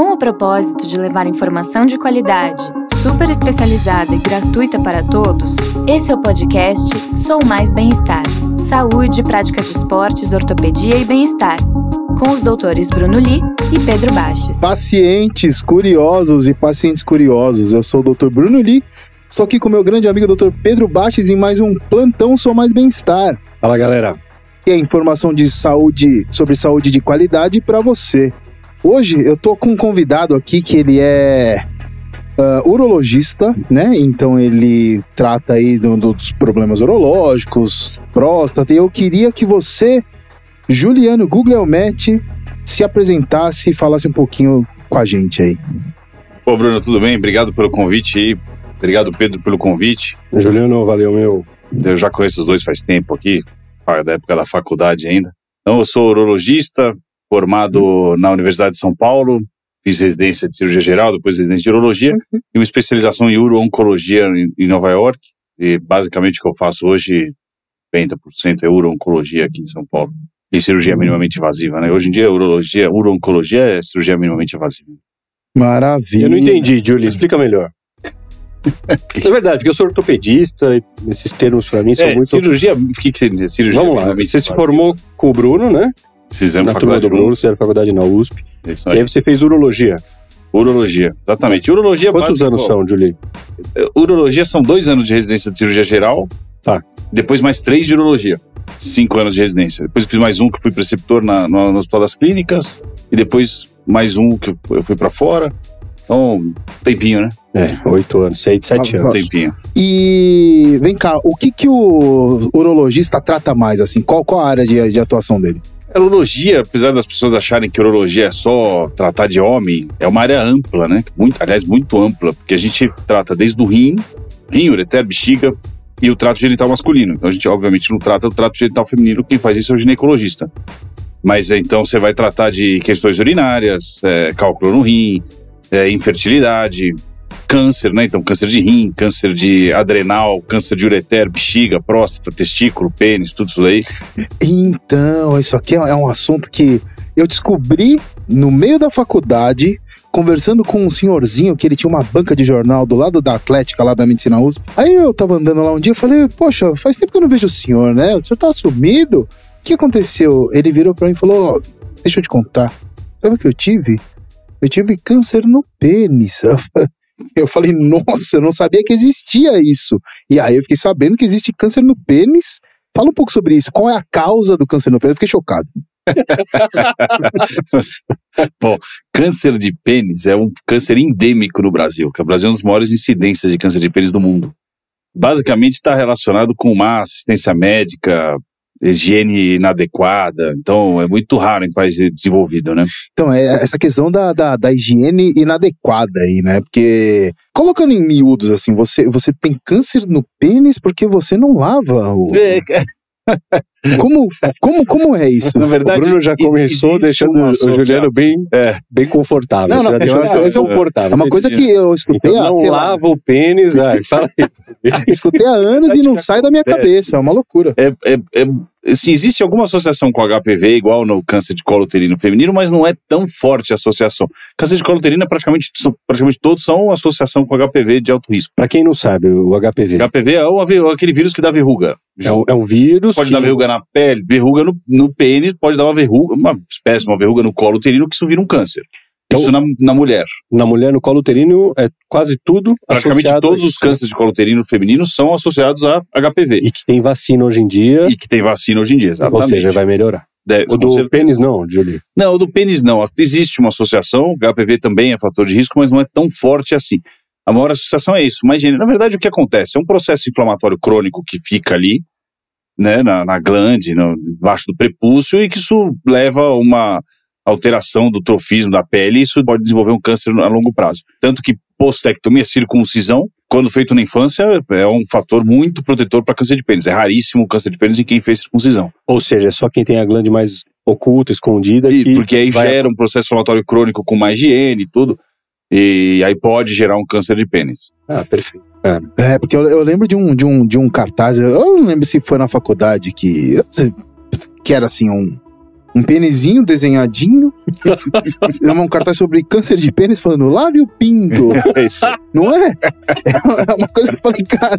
Com o propósito de levar informação de qualidade, super especializada e gratuita para todos, esse é o podcast Sou Mais Bem-Estar. Saúde, prática de esportes, ortopedia e bem-estar. Com os doutores Bruno Li e Pedro Baches. Pacientes curiosos e pacientes curiosos. Eu sou o doutor Bruno Li. Estou aqui com o meu grande amigo doutor Pedro Baches em mais um Plantão Sou Mais Bem-Estar. Fala, galera. E a informação de saúde, sobre saúde de qualidade para você. Hoje eu tô com um convidado aqui que ele é urologista, né? Então ele trata aí dos problemas urológicos, próstata. E eu queria que você, Giuliano Guglielmetti, se apresentasse e falasse um pouquinho com a gente aí. Pô, Bruno, tudo bem? Obrigado pelo convite aí. Obrigado, Pedro, pelo convite. Giuliano, valeu, meu. Eu já conheço os dois faz tempo aqui, da época da faculdade ainda. Então eu sou urologista, formado na Universidade de São Paulo, fiz residência de cirurgia geral, depois residência de urologia, e uma especialização em uro-oncologia em Nova York. E basicamente o que eu faço hoje, 50% é uro-oncologia aqui em São Paulo. E cirurgia minimamente invasiva, né? Hoje em dia, urologia, uro-oncologia é cirurgia minimamente invasiva. Maravilha. Eu não entendi, Julie, explica melhor. É verdade, porque eu sou ortopedista e esses termos pra mim são muito... Cirurgia... O que seria cirurgia? Vamos lá, você se formou com o Bruno, né? Na turma do Bruno, você era faculdade na USP. Isso aí. E aí você fez urologia. Urologia, exatamente. Urologia. Quantos anos são, Julie? Urologia são 2 anos de residência de cirurgia geral. Tá. Depois mais 3 de urologia. 5 anos de residência. Depois eu fiz mais um que fui preceptor no Hospital das Clínicas. E depois mais um que eu fui pra fora. Então, tempinho, né? 8 anos, 6, 7 anos. Tempinho. E vem cá, o que o urologista trata mais, assim? Qual a área de atuação dele? A urologia, apesar das pessoas acharem que urologia é só tratar de homem, é uma área ampla, né? Muito ampla, porque a gente trata desde o rim, ureter, bexiga e o trato genital masculino. Então a gente, obviamente, não trata o trato genital feminino, quem faz isso é o ginecologista. Mas então você vai tratar de questões urinárias, cálculo no rim, infertilidade, câncer, né? Então câncer de rim, câncer de adrenal, câncer de ureter, bexiga, próstata, testículo, pênis, tudo isso aí. Então, isso aqui é um assunto que eu descobri no meio da faculdade, conversando com um senhorzinho que ele tinha uma banca de jornal do lado da Atlética, lá da Medicina USP. Aí eu tava andando lá um dia e falei, poxa, faz tempo que eu não vejo o senhor, né? O senhor tá sumido? O que aconteceu? Ele virou pra mim e falou, deixa eu te contar, sabe o que eu tive? Eu tive câncer no pênis. Eu falei, nossa, eu não sabia que existia isso. E aí eu fiquei sabendo que existe câncer no pênis. Fala um pouco sobre isso. Qual é a causa do câncer no pênis? Eu fiquei chocado. Bom, câncer de pênis é um câncer endêmico no Brasil, que o Brasil é uma das maiores incidências de câncer de pênis do mundo. Basicamente está relacionado com má assistência médica, higiene inadequada, então é muito raro em país desenvolvido, né? Então, é essa questão da higiene inadequada aí, né? Porque, colocando em miúdos, assim, você tem câncer no pênis porque você não lava o... Como é isso? Na verdade, o Bruno já começou deixando o Giuliano bem confortável. Não, confortável. É uma coisa que eu escutei então, não lava o pênis, fala aí. Escutei há anos e não sai da minha cabeça, é uma loucura. Se existe alguma associação com HPV igual no câncer de colo uterino feminino, mas não é tão forte a associação. Câncer de colo uterino praticamente todos são associação com HPV de alto risco. Para quem não sabe, o HPV. HPV é aquele vírus que dá verruga. É um vírus. Pode dar verruga na pele, verruga no pênis, pode dar uma verruga, uma espécie, uma verruga no colo uterino que isso vira um câncer. Então, isso na mulher. Na mulher, no colo uterino, é quase tudo. Praticamente todos os cânceres de colo uterino feminino são associados a HPV. E que tem vacina hoje em dia. Exatamente. Ou seja, vai melhorar. O do pênis não, Julie? Não, o do pênis não. Existe uma associação, o HPV também é fator de risco, mas não é tão forte assim. A maior associação é isso. Mas, na verdade, o que acontece? É um processo inflamatório crônico que fica ali, né, na glande, embaixo do prepúcio, e que isso leva a uma alteração do trofismo da pele, isso pode desenvolver um câncer a longo prazo. Tanto que postectomia, circuncisão, quando feito na infância, é um fator muito protetor para câncer de pênis. É raríssimo o câncer de pênis em quem fez circuncisão. Ou seja, é só quem tem a glande mais oculta, escondida. Porque aí gera um processo inflamatório crônico com mais higiene e tudo, e aí pode gerar um câncer de pênis. Ah, perfeito. Porque eu lembro de um cartaz, eu não lembro se foi na faculdade que era assim um... um pênisinho desenhadinho, um cartaz sobre câncer de pênis falando, lave o pinto. É isso. Não é? É uma coisa que eu falei, cara,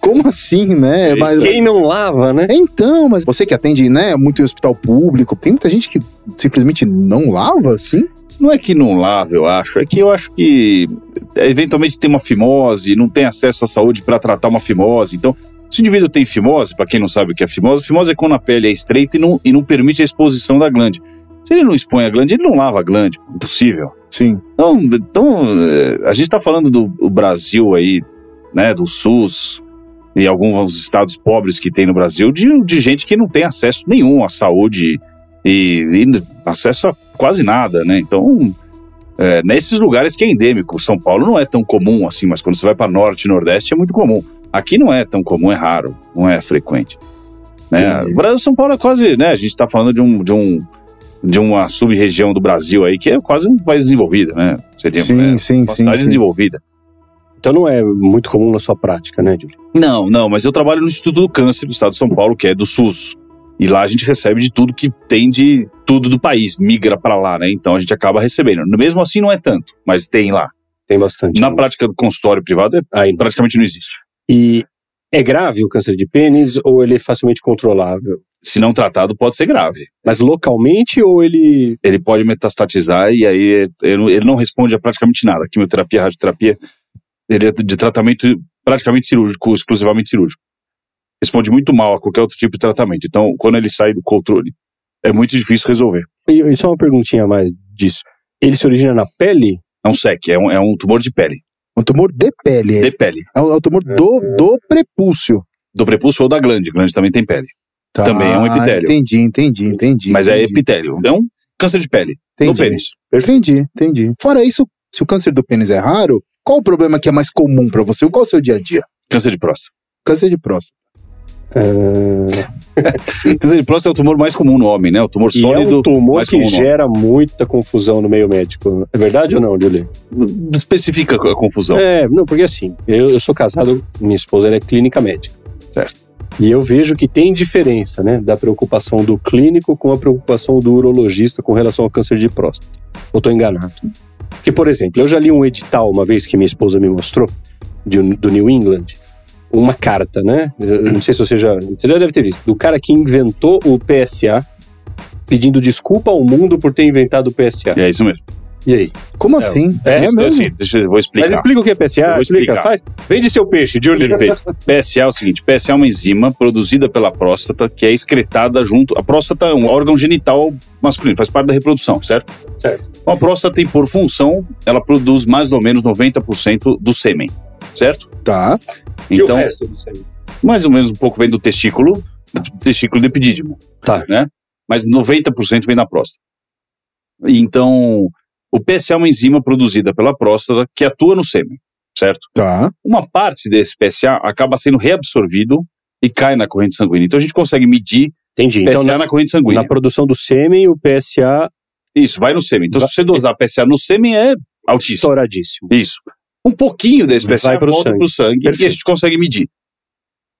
como assim, né? Mas, quem não lava, né? Então, mas você que atende, né, muito em hospital público, tem muita gente que simplesmente não lava, assim? Não é que não lava, eu acho. É que eu acho que eventualmente tem uma fimose, não tem acesso à saúde para tratar uma fimose, então... Se o indivíduo tem fimose, para quem não sabe o que é fimose, fimose é quando a pele é estreita e não permite a exposição da glande. Se ele não expõe a glande, ele não lava a glande. Impossível. Sim. Então a gente está falando do Brasil aí, né, do SUS e alguns estados pobres que tem no Brasil, de gente que não tem acesso nenhum à saúde e acesso a quase nada, né? Então, nesses lugares que é endêmico. São Paulo não é tão comum assim, mas quando você vai para norte e nordeste é muito comum. Aqui não é tão comum, é raro, não é frequente. Né? O Brasil, São Paulo é quase, né? A gente está falando de uma sub-região do Brasil aí que é quase um país desenvolvido, né? Seria, sim, né? Sim, uma cidade desenvolvida. Então não é muito comum na sua prática, né, Giuliano? Não, mas eu trabalho no Instituto do Câncer do Estado de São Paulo, que é do SUS. E lá a gente recebe de tudo que tem, de tudo do país, migra para lá, né? Então a gente acaba recebendo. Mesmo assim não é tanto, mas tem lá. Tem bastante. Na prática do consultório privado, praticamente não existe. E é grave o câncer de pênis ou ele é facilmente controlável? Se não tratado, pode ser grave. Mas localmente ou ele... Ele pode metastatizar e aí ele não responde a praticamente nada. Quimioterapia, radioterapia, ele é de tratamento praticamente cirúrgico, exclusivamente cirúrgico. Responde muito mal a qualquer outro tipo de tratamento. Então, quando ele sai do controle, é muito difícil resolver. E só uma perguntinha a mais disso. Ele se origina na pele? Não, é um tumor de pele. Um tumor de pele. De pele. É o tumor do prepúcio. Do prepúcio ou da glande. A glande também tem pele. Tá, também é um epitélio. Entendi. Mas é epitélio. É um câncer de pele. Entendi. No pênis. Entendi. Fora isso, se o câncer do pênis é raro, qual o problema que é mais comum pra você? Qual é o seu dia a dia? Câncer de próstata. Câncer de próstata é o tumor mais comum no homem, né? O tumor sólido. É um tumor que gera muita confusão no meio médico. É verdade ou não, Giuliano? Especifica a confusão. Não, porque assim, eu sou casado, minha esposa é clínica médica. Certo. E eu vejo que tem diferença, né? Da preocupação do clínico com a preocupação do urologista com relação ao câncer de próstata. Eu tô enganado? Porque, por exemplo, eu já li um edital uma vez que minha esposa me mostrou, do New England. Uma carta, né? Eu não sei se você já deve ter visto. Do cara que inventou o PSA, pedindo desculpa ao mundo por ter inventado o PSA. É isso mesmo. E aí? Como assim? É mesmo? Assim, vou explicar. Mas explica o que é PSA. Eu vou explicar. Vende seu peixe, Giuliano. PSA é o seguinte. PSA é uma enzima produzida pela próstata que é excretada junto... A próstata é um órgão genital masculino. Faz parte da reprodução, certo? Certo. Então, a próstata tem por função... Ela produz mais ou menos 90% do sêmen. Certo? Tá. Então, e o resto do sêmen? Mais ou menos um pouco vem do testículo, do epidídimo. Tá. Né? Mas 90% vem da próstata. Então, o PSA é uma enzima produzida pela próstata que atua no sêmen, certo? Tá. Uma parte desse PSA acaba sendo reabsorvido e cai na corrente sanguínea. Então a gente consegue medir o PSA então, na corrente sanguínea. Na produção do sêmen, o PSA... Isso, vai no sêmen. Então se você dosar PSA no sêmen é altíssimo. Estouradíssimo. Isso. Um pouquinho desse PSA volta para o sangue e a gente consegue medir.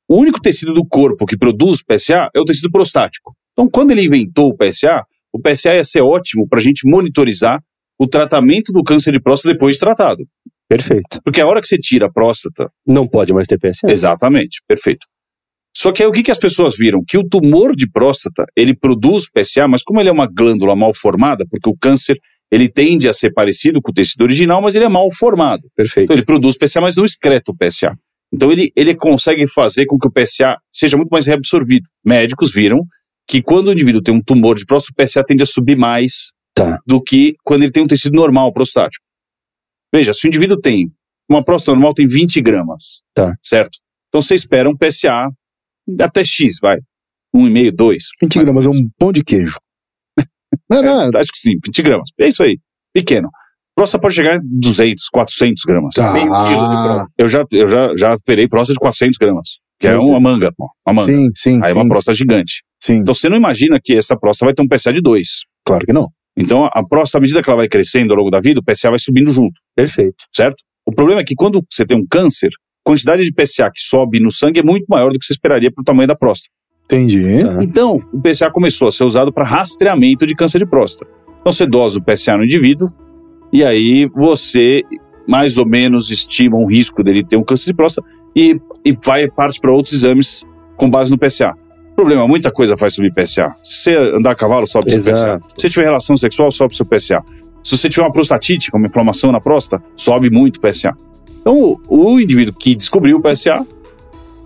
O único tecido do corpo que produz PSA é o tecido prostático. Então, quando ele inventou o PSA ia ser ótimo para a gente monitorizar o tratamento do câncer de próstata depois de tratado. Perfeito. Porque a hora que você tira a próstata... Não pode mais ter PSA. Exatamente, perfeito. Só que aí o que as pessoas viram? Que o tumor de próstata, ele produz PSA, mas como ele é uma glândula mal formada, porque o câncer... Ele tende a ser parecido com o tecido original, mas ele é mal formado. Perfeito. Então ele produz PSA, mas não excreta o PSA. Então ele consegue fazer com que o PSA seja muito mais reabsorvido. Médicos viram que quando o indivíduo tem um tumor de próstata, o PSA tende a subir mais do que quando ele tem um tecido normal prostático. Veja, se o indivíduo tem uma próstata normal, tem 20 gramas, certo? Então você espera um PSA até X, 1,5, 2. 20 gramas é um pão de queijo. Acho que sim, 20 gramas. É isso aí, pequeno. Próstata pode chegar a 200, 400 gramas. Meio quilo de próstata. Eu já operei próstata de 400 gramas, que é uma manga. Sim. Aí é uma próstata gigante. Sim. Então você não imagina que essa próstata vai ter um PSA de 2. Claro que não. Então a próstata, à medida que ela vai crescendo ao longo da vida, o PSA vai subindo junto. Perfeito. Certo? O problema é que quando você tem um câncer, a quantidade de PSA que sobe no sangue é muito maior do que você esperaria para o tamanho da próstata. Entendi. Tá. Então, o PSA começou a ser usado para rastreamento de câncer de próstata. Então, você dosa o PSA no indivíduo e aí você mais ou menos estima um risco dele ter um câncer de próstata e vai parte para outros exames com base no PSA. Problema, muita coisa faz subir PSA. Se você andar a cavalo, sobe seu PSA. Se você tiver relação sexual, sobe seu PSA. Se você tiver uma prostatite, como inflamação na próstata, sobe muito o PSA. Então, o indivíduo que descobriu o PSA,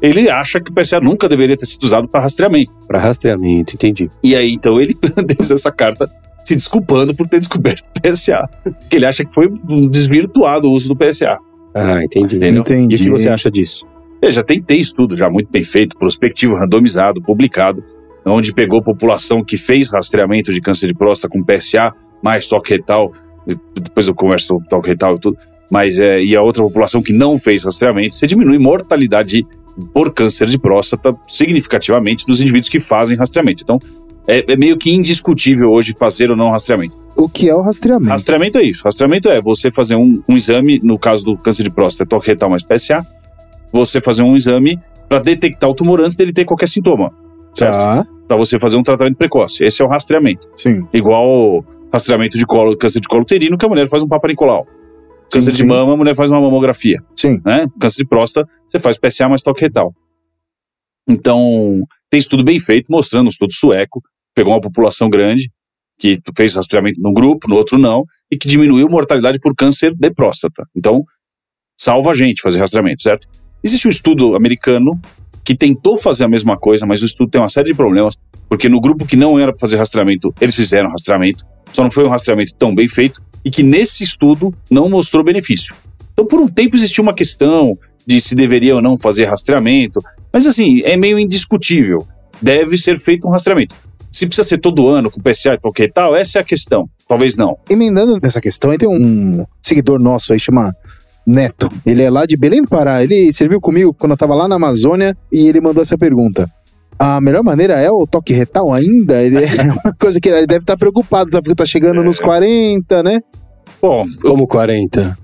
ele acha que o PSA nunca deveria ter sido usado para rastreamento. Para rastreamento, entendi. E aí, então, ele deu essa carta se desculpando por ter descoberto o PSA. Porque ele acha que foi desvirtuado o uso do PSA. Ah, entendi. Entendi. E o que você acha disso? Eu já tentei estudo, já muito bem feito, prospectivo, randomizado, publicado, onde pegou população que fez rastreamento de câncer de próstata com PSA, mais toque retal, depois eu converso sobre toque retal e tudo, mas e a outra população que não fez rastreamento, você diminui mortalidade por câncer de próstata significativamente dos indivíduos que fazem rastreamento. Então, é meio que indiscutível hoje fazer ou não rastreamento. O que é o rastreamento? Rastreamento é isso. Rastreamento é você fazer um exame, no caso do câncer de próstata, toque retal mais PSA, você fazer um exame para detectar o tumor antes dele ter qualquer sintoma, certo? Tá. Para você fazer um tratamento precoce. Esse é o rastreamento. Sim. Igual rastreamento de colo, câncer de colo uterino, que a mulher faz um Papa Nicolau. Câncer de mama, a mulher faz uma mamografia. Sim. Né? Câncer de próstata, você faz PSA mais toque retal. Então, tem estudo bem feito, mostrando um estudo sueco, pegou uma população grande, que fez rastreamento num grupo, no outro não, e que diminuiu mortalidade por câncer de próstata. Então, salva a gente fazer rastreamento, certo? Existe um estudo americano que tentou fazer a mesma coisa, mas o estudo tem uma série de problemas, porque no grupo que não era para fazer rastreamento, eles fizeram rastreamento, só não foi um rastreamento tão bem feito, e que nesse estudo não mostrou benefício. Então, por um tempo, existia uma questão de se deveria ou não fazer rastreamento, mas assim, é meio indiscutível. Deve ser feito um rastreamento. Se precisa ser todo ano, com PSA e qualquer tal, essa é a questão. Talvez não. Emendando nessa questão, tem um seguidor nosso aí, chama Neto. Ele é lá de Belém do Pará. Ele serviu comigo quando eu tava lá na Amazônia e ele mandou essa pergunta. A melhor maneira é o toque retal ainda? Ele é uma coisa que ele deve estar preocupado, porque tá chegando nos 40, né? Bom, como 40?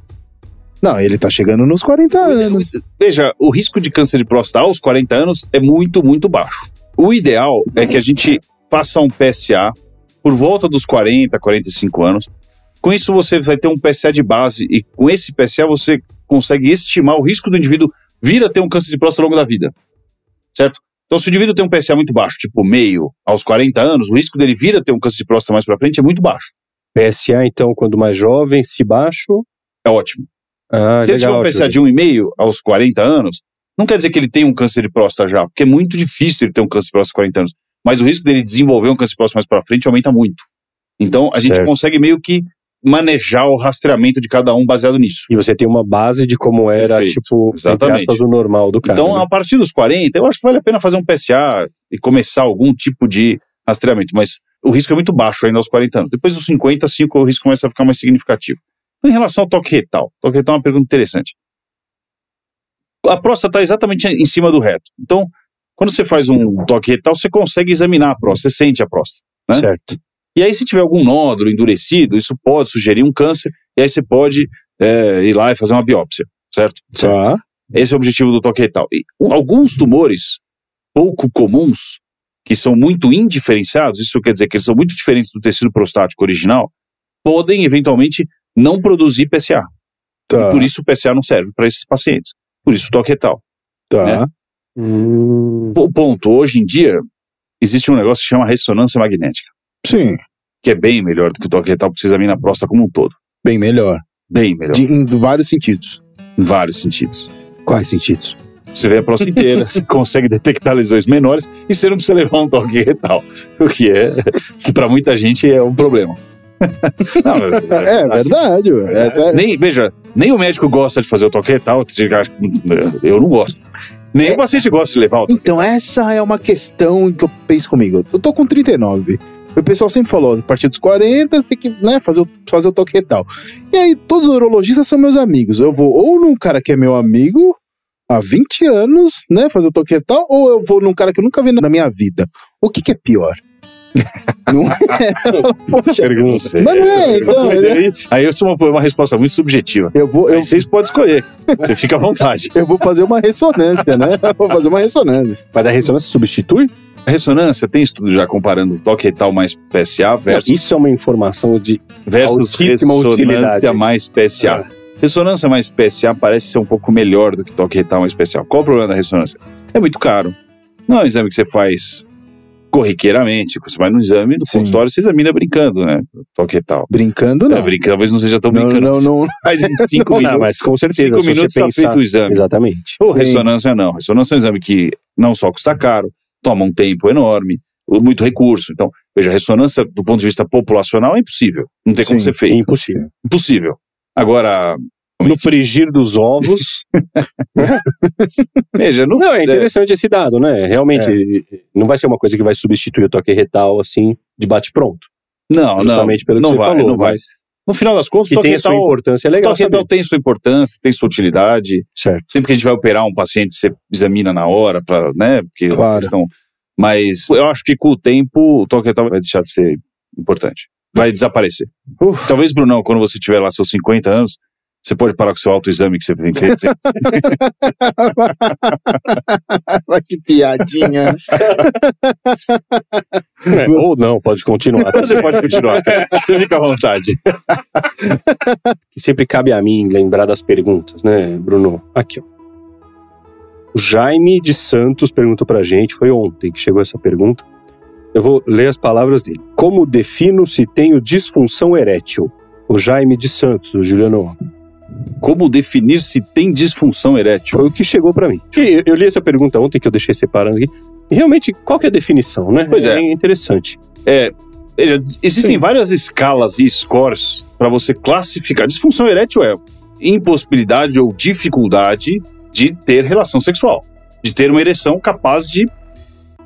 Não, ele tá chegando nos 40 anos. Veja, o risco de câncer de próstata aos 40 anos é muito, muito baixo. O ideal é que a gente faça um PSA por volta dos 40, 45 anos. Com isso você vai ter um PSA de base e com esse PSA você consegue estimar o risco do indivíduo vir a ter um câncer de próstata ao longo da vida, certo? Então, se o indivíduo tem um PSA muito baixo, tipo meio aos 40 anos, o risco dele vir a ter um câncer de próstata mais para frente é muito baixo. PSA, então, quando mais jovem, se baixo, é ótimo. Ah, se ele tiver um PSA de 1,5 aos 40 anos, não quer dizer que ele tem um câncer de próstata já, porque é muito difícil ele ter um câncer de próstata aos 40 anos, mas o risco dele desenvolver um câncer de próstata mais para frente aumenta muito. Então, a gente consegue meio que manejar o rastreamento de cada um baseado nisso. E você tem uma base de como era, tipo, entre aspas, o normal do cara. Então, né? A partir dos 40, eu acho que vale a pena fazer um PSA e começar algum tipo de rastreamento, mas o risco é muito baixo ainda aos 40 anos. Depois dos 55, o risco começa a ficar mais significativo. Em relação ao toque retal é uma pergunta interessante. A próstata está exatamente em cima do reto. Então, quando você faz um toque retal, você consegue examinar a próstata, você sente a próstata, né? Certo. E aí, se tiver algum nódulo endurecido, isso pode sugerir um câncer, e aí você pode ir lá e fazer uma biópsia, certo? Tá. Esse é o objetivo do toque retal. E alguns tumores pouco comuns, que são muito indiferenciados, isso quer dizer que eles são muito diferentes do tecido prostático original, podem, eventualmente, não produzir PSA. Tá. E por isso o PSA não serve para esses pacientes. Por isso o toque retal. Tá. Né? O ponto, hoje em dia, existe um negócio que se chama ressonância magnética. Sim. Que é bem melhor do que o toque retal, precisa examinar a próstata como um todo. Bem melhor. Bem melhor. Em vários sentidos. Em vários sentidos. Quais sentidos? Você vê a próstata inteira, você consegue detectar lesões menores e você não precisa levar um toque retal. O que que pra muita gente é um problema. Não, é verdade. Veja, nem o médico gosta de fazer o toque retal, eu não gosto. Nenhum paciente gosta de levar o toque. Então essa é uma questão que eu penso comigo. Eu tô com 39. O pessoal sempre falou, a partir dos 40 você tem que, né, fazer o toque retal. E aí todos os urologistas são meus amigos. Eu vou ou num cara que é meu amigo há 20 anos, né, fazer o toque retal, ou eu vou num cara que eu nunca vi na minha vida. O que é pior? Não é? Poxa, pergunta. Mas não é, então, aí eu sou uma resposta muito subjetiva. Vocês podem escolher. Você fica à vontade. Eu vou fazer uma ressonância, né? Mas a ressonância substitui? A ressonância, tem estudo já comparando toque retal mais PSA versus... Isso é uma informação de altíssima utilidade. Ressonância mais PSA. Ressonância mais PSA parece ser um pouco melhor do que toque retal mais PSA. Qual o problema da ressonância? É muito caro. Não é um exame que você faz corriqueiramente. Você vai num exame do consultório, você examina brincando, né? Toque retal. Brincando não. Talvez não seja tão brincando. Não. Mas em 5 minutos... Não, mas com certeza. 5 minutos está feito o exame. Exatamente. Ou ressonância não. Ressonância é um exame que não só custa caro, toma um tempo enorme, muito recurso. Então, veja, a ressonância do ponto de vista populacional é impossível. Não tem como ser feito. É impossível. Impossível. Agora... No frigir dos ovos. Veja, não é interessante esse dado, né? Realmente, não vai ser uma coisa que vai substituir o toque retal, assim, de bate-pronto. Não. Justamente pelo que você falou. Não vai. No final das contas, o toque retal tem sua importância. É legal. O toque retal tem sua importância, tem sua utilidade. Certo. Sempre que a gente vai operar um paciente, você examina na hora, pra, né? Porque claro. É uma questão... Mas eu acho que com o tempo, o toque retal vai deixar de ser importante. Vai desaparecer. Talvez, Brunão, quando você tiver lá seus 50 anos, você pode parar com o seu autoexame que você tem que dizer. Que piadinha. Ou não, pode continuar. Você pode continuar. Você fica à vontade. Sempre cabe a mim lembrar das perguntas, né, Bruno? Aqui, ó. O Jaime de Santos perguntou pra gente, foi ontem que chegou essa pergunta. Eu vou ler as palavras dele. Como defino se tenho disfunção erétil? O Jaime de Santos, o Giuliano. Como definir se tem disfunção erétil? Foi o que chegou pra mim. Eu li essa pergunta ontem, que eu deixei separando aqui. E realmente, qual que é a definição, né? Pois é interessante. Existem várias escalas e scores pra você classificar. Disfunção erétil é impossibilidade ou dificuldade de ter relação sexual. De ter uma ereção capaz de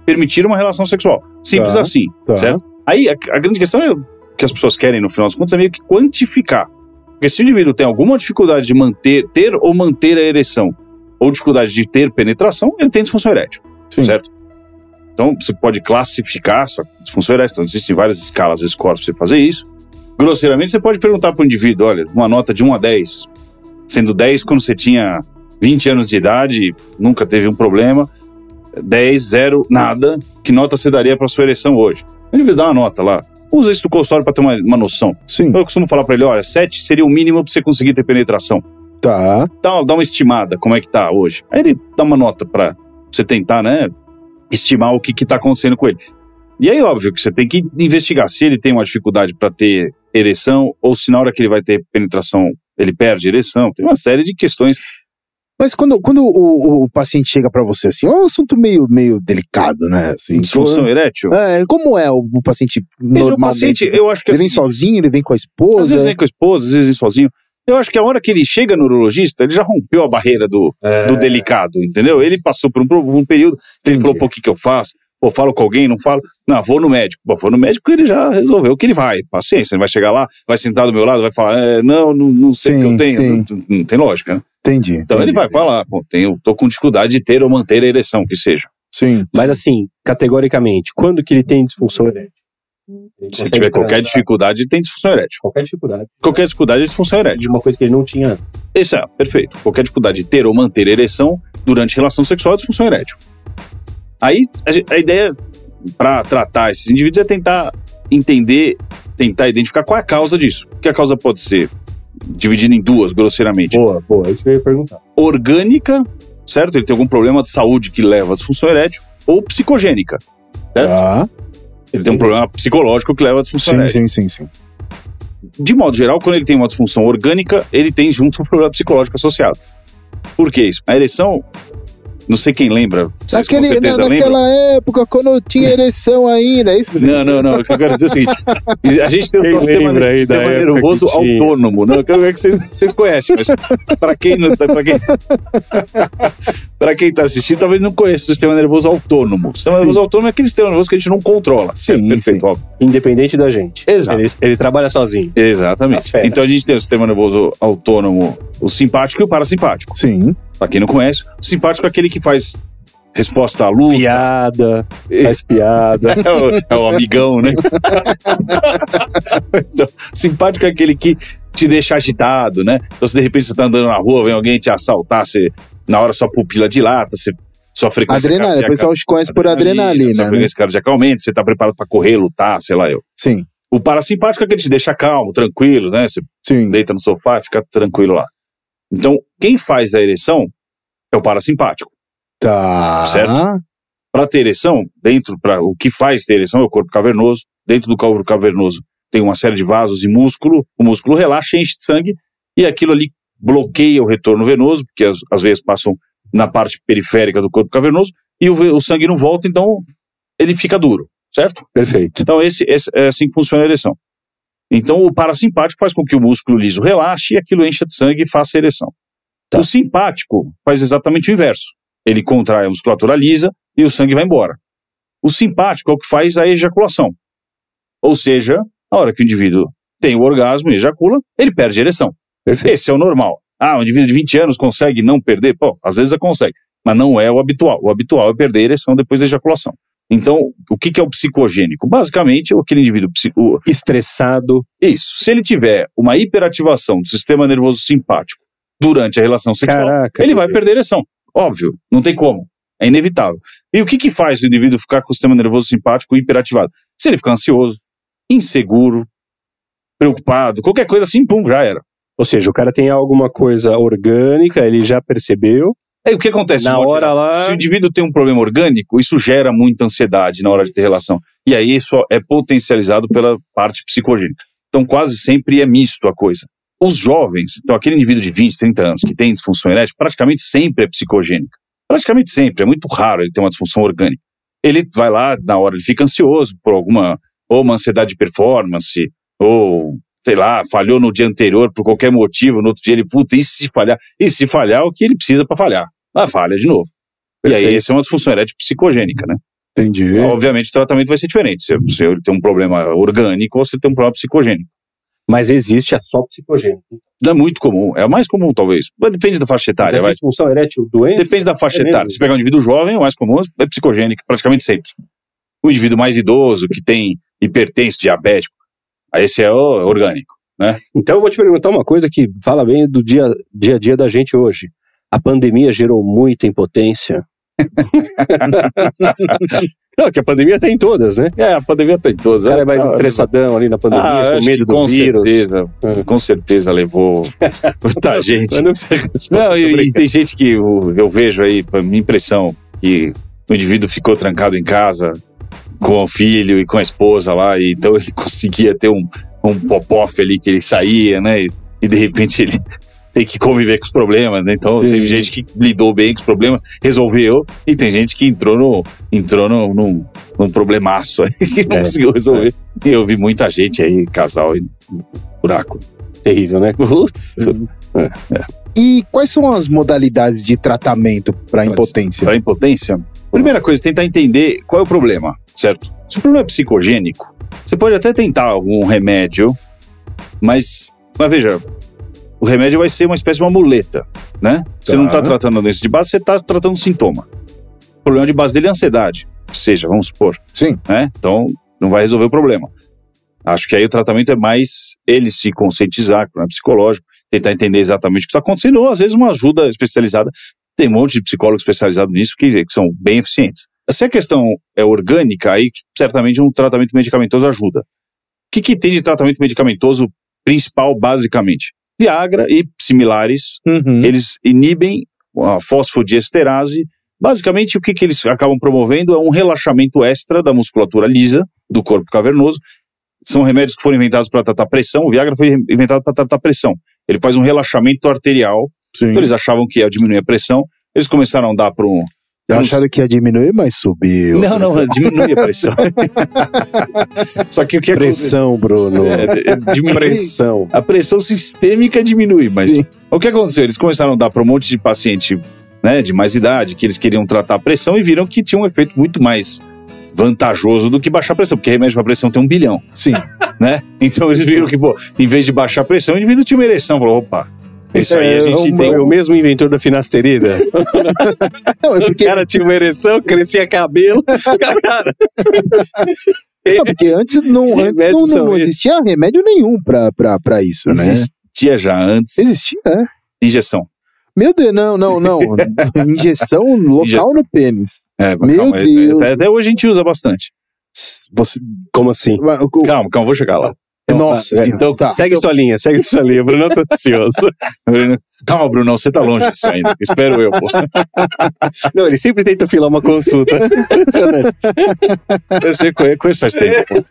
permitir uma relação sexual. Simples assim, certo? Aí, a grande questão é o que as pessoas querem, no final das contas, é meio que quantificar. Porque se o indivíduo tem alguma dificuldade de ter a ereção, ou dificuldade de ter penetração, ele tem disfunção erétil, certo? Então, você pode classificar essa disfunção erétil. Então, existem várias escalas, scores para você fazer isso. Grosseiramente, você pode perguntar para o indivíduo, olha, uma nota de 1 a 10, sendo 10 quando você tinha 20 anos de idade, nunca teve um problema, 10, 0, nada, que nota você daria para sua ereção hoje? O indivíduo dá uma nota lá. Usa isso no consultório para ter uma noção. Sim. Eu costumo falar para ele, olha, 7 seria o mínimo para você conseguir ter penetração. Tá. Dá uma estimada, como é que tá hoje. Aí ele dá uma nota para você tentar, né, estimar o que tá acontecendo com ele. E aí, óbvio, que você tem que investigar se ele tem uma dificuldade para ter ereção ou se na hora que ele vai ter penetração ele perde ereção. Tem uma série de questões. Mas quando o paciente chega pra você, assim, é um assunto meio delicado, né? Assim, disfunção erétil? Como é o paciente normalmente? O paciente, eu acho que ele vem sozinho, ele vem com a esposa? Às vezes ele vem com a esposa, às vezes vem sozinho. Eu acho que a hora que ele chega no urologista, ele já rompeu a barreira do delicado, entendeu? Ele passou por um período, ele falou, pô, o que eu faço? Pô, falo com alguém, não falo? Não, vou no médico. Pô, vou no médico, ele já resolveu que ele vai. Paciência, ele vai chegar lá, vai sentar do meu lado, vai falar, não sei o que eu tenho. Não tem lógica, né? Entendi. Então ele vai falar, pô, tô com dificuldade de ter ou manter a ereção, que seja. Sim. Mas assim, categoricamente, quando que ele tem disfunção erétil? Se tiver qualquer dificuldade, ele tem disfunção erétil. Qualquer dificuldade é disfunção erétil. De uma coisa que ele não tinha. Isso é, perfeito. Qualquer dificuldade de ter ou manter a ereção durante relação sexual é disfunção erétil. Aí, a ideia para tratar esses indivíduos é tentar entender, tentar identificar qual é a causa disso. Porque a causa pode ser dividida em duas, grosseiramente. Boa, isso que eu ia perguntar. Orgânica, certo? Ele tem algum problema de saúde que leva à disfunção erétil, ou psicogênica, certo? Ah, ele tem um problema psicológico que leva à disfunção erétil. Sim. De modo geral, quando ele tem uma disfunção orgânica, ele tem junto um problema psicológico associado. Por que isso? A ereção... Não sei quem lembra. Naquela época, quando eu tinha ereção ainda, é isso que você quer dizer? Não. Eu quero dizer o seguinte: a gente tem um sistema nervoso autônomo. Não, eu quero ver que vocês conhecem, mas para quem está assistindo, talvez não conheça o sistema nervoso autônomo. O sistema nervoso autônomo é aquele sistema nervoso que a gente não controla. Sim, perfeito. Independente da gente. Exato. Ele trabalha sozinho. Exatamente. Então a gente tem o sistema nervoso autônomo, o simpático e o parasimpático. Sim. Pra quem não conhece, o simpático é aquele que faz resposta à luta. Faz piada. É o amigão, né? Então, simpático é aquele que te deixa agitado, né? Então, se de repente você tá andando na rua, vem alguém te assaltar, você, na hora sua pupila dilata, você Sua frequência cardíaca... O pessoal te conhece por adrenalina. Sua frequência cardíaca aumenta, você está preparado para correr, lutar, sei lá eu. Sim. O parasimpático é que ele te deixa calmo, tranquilo, né? Você Sim. deita no sofá e fica tranquilo lá. Então, quem faz a ereção é o parasimpático. Tá. Certo? Para ter ereção, o que faz ter ereção é o corpo cavernoso. Dentro do corpo cavernoso tem uma série de vasos e músculo. O músculo relaxa, enche de sangue e aquilo ali bloqueia o retorno venoso, porque as veias passam na parte periférica do corpo cavernoso e o sangue não volta, então ele fica duro, certo? Perfeito. Então é assim que funciona a ereção. Então o parasimpático faz com que o músculo liso relaxe e aquilo encha de sangue e faça a ereção. Tá. O simpático faz exatamente o inverso. Ele contrai a musculatura lisa e o sangue vai embora. O simpático é o que faz a ejaculação. Ou seja, na hora que o indivíduo tem o orgasmo e ejacula, ele perde a ereção. Perfeito. Esse é o normal. Ah, um indivíduo de 20 anos consegue não perder? Pô, às vezes consegue, mas não é o habitual. O habitual é perder a ereção depois da ejaculação. Então, o que é o psicogênico? Basicamente, é aquele indivíduo estressado. Isso. Se ele tiver uma hiperativação do sistema nervoso simpático durante a relação sexual, ele vai perder a ereção. Óbvio, não tem como. É inevitável. E o que faz o indivíduo ficar com o sistema nervoso simpático hiperativado? Se ele ficar ansioso, inseguro, preocupado, qualquer coisa assim, pum, já era. Ou seja, o cara tem alguma coisa orgânica, ele já percebeu. Aí o que acontece? Na hora lá... Se o indivíduo tem um problema orgânico, isso gera muita ansiedade na hora de ter relação. E aí isso é potencializado pela parte psicogênica. Então quase sempre é misto a coisa. Os jovens, então aquele indivíduo de 20, 30 anos que tem disfunção erétil, praticamente sempre é psicogênica. Praticamente sempre, é muito raro ele ter uma disfunção orgânica. Ele vai lá, na hora ele fica ansioso por alguma... Ou uma ansiedade de performance, ou... sei lá, falhou no dia anterior por qualquer motivo, no outro dia ele, puta, e se falhar? E se falhar, o que ele precisa para falhar? Ah, falha de novo. Perfeito. E aí, essa é uma disfunção erétil psicogênica, né? Entendi. Obviamente, o tratamento vai ser diferente, se ele tem um problema orgânico ou se ele tem um problema psicogênico. Mas existe a só psicogênica? É muito comum, é a mais comum, talvez. Mas depende da faixa etária. Mas disfunção erétil doente? Depende da faixa etária. Se pegar um indivíduo jovem, o mais comum é psicogênica, praticamente sempre. O indivíduo mais idoso, que tem hipertenso, diabético, esse é o orgânico, né? Então eu vou te perguntar uma coisa que fala bem do dia a dia da gente hoje. A pandemia gerou muita impotência. Não, que a pandemia tem em todas, né? É, a pandemia tem em todas. O cara é mais estressadão ali na pandemia, com medo do vírus. Certeza, com certeza levou muita gente. Não, e tem gente que eu vejo aí, minha impressão, que o indivíduo ficou trancado em casa... com o filho e com a esposa lá, e então ele conseguia ter um pop-off ali que ele saía, né, e de repente ele tem que conviver com os problemas, né, então Sim. teve gente que lidou bem com os problemas, resolveu, e tem gente que entrou num problemaço aí, que não conseguiu resolver. E eu vi muita gente aí, casal, e buraco. Terrível, né? Putz. E quais são as modalidades de tratamento para impotência? Para impotência? Primeira coisa, tentar entender qual é o problema, certo? Se o problema é psicogênico, você pode até tentar algum remédio, mas veja, o remédio vai ser uma espécie de uma muleta, né? Tá. Você não está tratando a doença de base, você está tratando o sintoma. O problema de base dele é a ansiedade, seja, vamos supor. Sim. Né? Então, não vai resolver o problema. Acho que aí o tratamento é mais ele se conscientizar, né, psicológico, tentar entender exatamente o que está acontecendo, ou às vezes uma ajuda especializada. Tem um monte de psicólogos especializados nisso que são bem eficientes. Se a questão é orgânica, aí certamente um tratamento medicamentoso ajuda. O que tem de tratamento medicamentoso principal, basicamente? Viagra e similares, eles inibem a fosfodiesterase. Basicamente, o que eles acabam promovendo é um relaxamento extra da musculatura lisa, do corpo cavernoso. São remédios que foram inventados para tratar pressão. O Viagra foi inventado para tratar pressão. Ele faz um relaxamento arterial. Sim. Então eles achavam que ia diminuir a pressão, eles começaram a dar para um... Acharam que ia diminuir, mas subiu. Não, diminui a pressão. Só que o que é... Pressão, Bruno. Diminui. Pressão. A pressão sistêmica diminui, mas... Sim. O que aconteceu? Eles começaram a dar para um monte de paciente, né, de mais idade, que eles queriam tratar a pressão e viram que tinha um efeito muito mais vantajoso do que baixar a pressão, porque remédio para pressão tem 1 bilhão. Sim. Né? Então eles viram que, pô, em vez de baixar a pressão, o indivíduo tinha uma ereção. Falou, opa... Isso aí a gente tem o mesmo inventor da finasterida. Não, é porque... O cara tinha uma ereção, crescia cabelo. Cara. Não, porque antes não existia remédio nenhum pra isso, né? Existia já antes. Existia, né? Injeção. Meu Deus, não. Injeção local no pênis. É, mas meu Deus. Até hoje a gente usa bastante. Você, como assim? Calma, vou chegar lá. Nossa, então tá. Segue a sua linha, Bruno, eu tô ansioso. Calma, Bruno, você tá longe disso ainda, espero eu, pô. Não, ele sempre tenta filar uma consulta. Impressionante. Eu sei, conheço faz tempo, pô.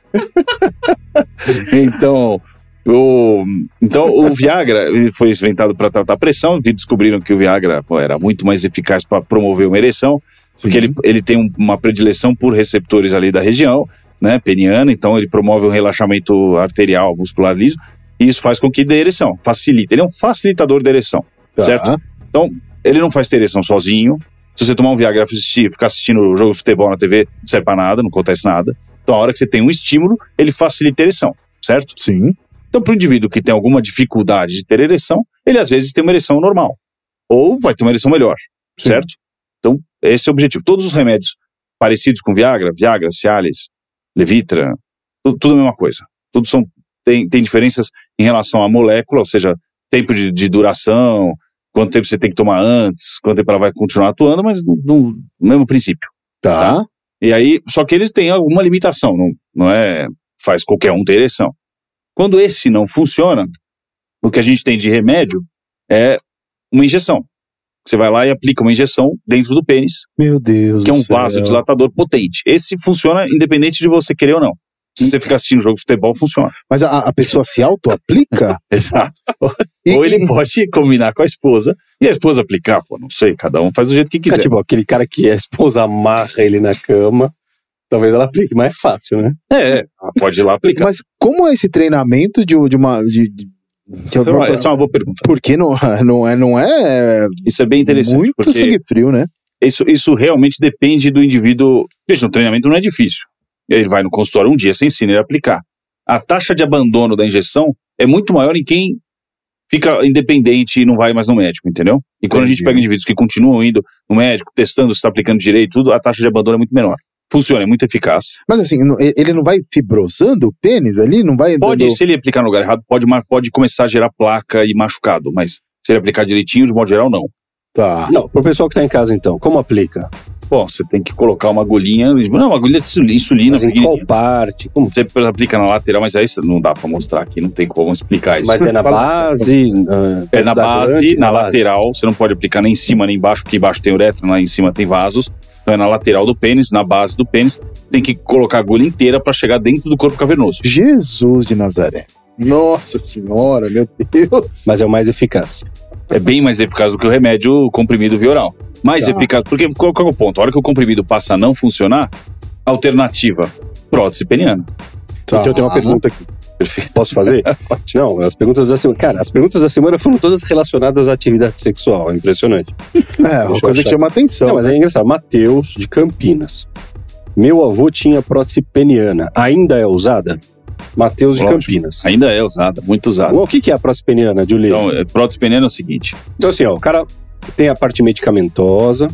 Então, o Viagra foi inventado para tratar pressão, e descobriram que o Viagra era muito mais eficaz para promover uma ereção, porque ele tem uma predileção por receptores ali da região, né, peniana, então ele promove um relaxamento arterial, muscular liso, e isso faz com que dê ereção, facilita. Ele é um facilitador da ereção, certo? Então, ele não faz ter ereção sozinho. Se você tomar um Viagra e ficar assistindo o jogo de futebol na TV, não serve pra nada, não acontece nada. Então, a hora que você tem um estímulo, ele facilita a ereção, certo? Sim. Então, para o indivíduo que tem alguma dificuldade de ter ereção, ele às vezes tem uma ereção normal, ou vai ter uma ereção melhor, certo? Sim. Então, esse é o objetivo. Todos os remédios parecidos com Viagra, Cialis, Levitra, tudo a mesma coisa. Tudo tem diferenças em relação à molécula, ou seja, tempo de duração, quanto tempo você tem que tomar antes, quanto tempo ela vai continuar atuando, mas no mesmo princípio. Tá. E aí, só que eles têm alguma limitação, não é faz qualquer um ter ereção. Quando esse não funciona, o que a gente tem de remédio é uma injeção. Você vai lá e aplica uma injeção dentro do pênis. Meu Deus do céu. Que é um vasodilatador potente. Esse funciona independente de você querer ou não. Se você ficar assistindo o jogo de futebol, funciona. Mas a pessoa se auto-aplica? Exato. Ou ele pode combinar com a esposa e a esposa aplicar. Pô, não sei, cada um faz do jeito que quiser. É tipo aquele cara que a esposa amarra ele na cama. Talvez ela aplique mais fácil, né? É, pode ir lá aplicar. Mas como é esse treinamento Essa é uma boa pergunta. Porque não é... Isso é bem interessante. Muito sangue frio, né? Isso realmente depende do indivíduo. Veja, o treinamento não é difícil. Ele vai no consultório um dia, você ensina ele a aplicar. A taxa de abandono da injeção é muito maior em quem fica independente e não vai mais no médico, entendeu? E quando a gente pega indivíduos que continuam indo no médico, testando se está aplicando direito, tudo, a taxa de abandono é muito menor. Funciona, é muito eficaz. Mas assim, ele não vai fibrosando o pênis ali? Não vai... Pode, se ele aplicar no lugar errado, pode começar a gerar placa e machucado, mas se ele aplicar direitinho, de modo geral, não. Tá. Não, pro pessoal que tá em casa, então, como aplica? Bom, você tem que colocar uma agulhinha, uma agulha de insulina. Mas em qual parte? Como? Você aplica na lateral, mas aí não dá pra mostrar aqui, não tem como explicar isso. Mas é na base? É na base, na lateral, você não pode aplicar nem em cima, nem embaixo, porque embaixo tem uretra, lá em cima tem vasos. Então é na lateral do pênis, na base do pênis. Tem que colocar a agulha inteira para chegar dentro do corpo cavernoso. Jesus de Nazaré. Nossa senhora, meu Deus. Mas é o mais eficaz. É bem mais eficaz do que o remédio comprimido via oral. Mais eficaz, porque qual é o ponto? A hora que o comprimido passa a não funcionar, alternativa, prótese peniana. Tá. Então eu tenho uma pergunta aqui. Perfeito. Posso fazer? Não, as perguntas da semana. Cara, as perguntas da semana foram todas relacionadas à atividade sexual. É impressionante. É, uma coisa que chama atenção. Não, mas é engraçado. Matheus, de Campinas. Meu avô tinha prótese peniana. Ainda é usada? Matheus, de Campinas. Ainda é usada, muito usada. O que é a prótese peniana, Juliano? Então, prótese peniana é o seguinte. Então, assim, ó, o cara tem a parte medicamentosa,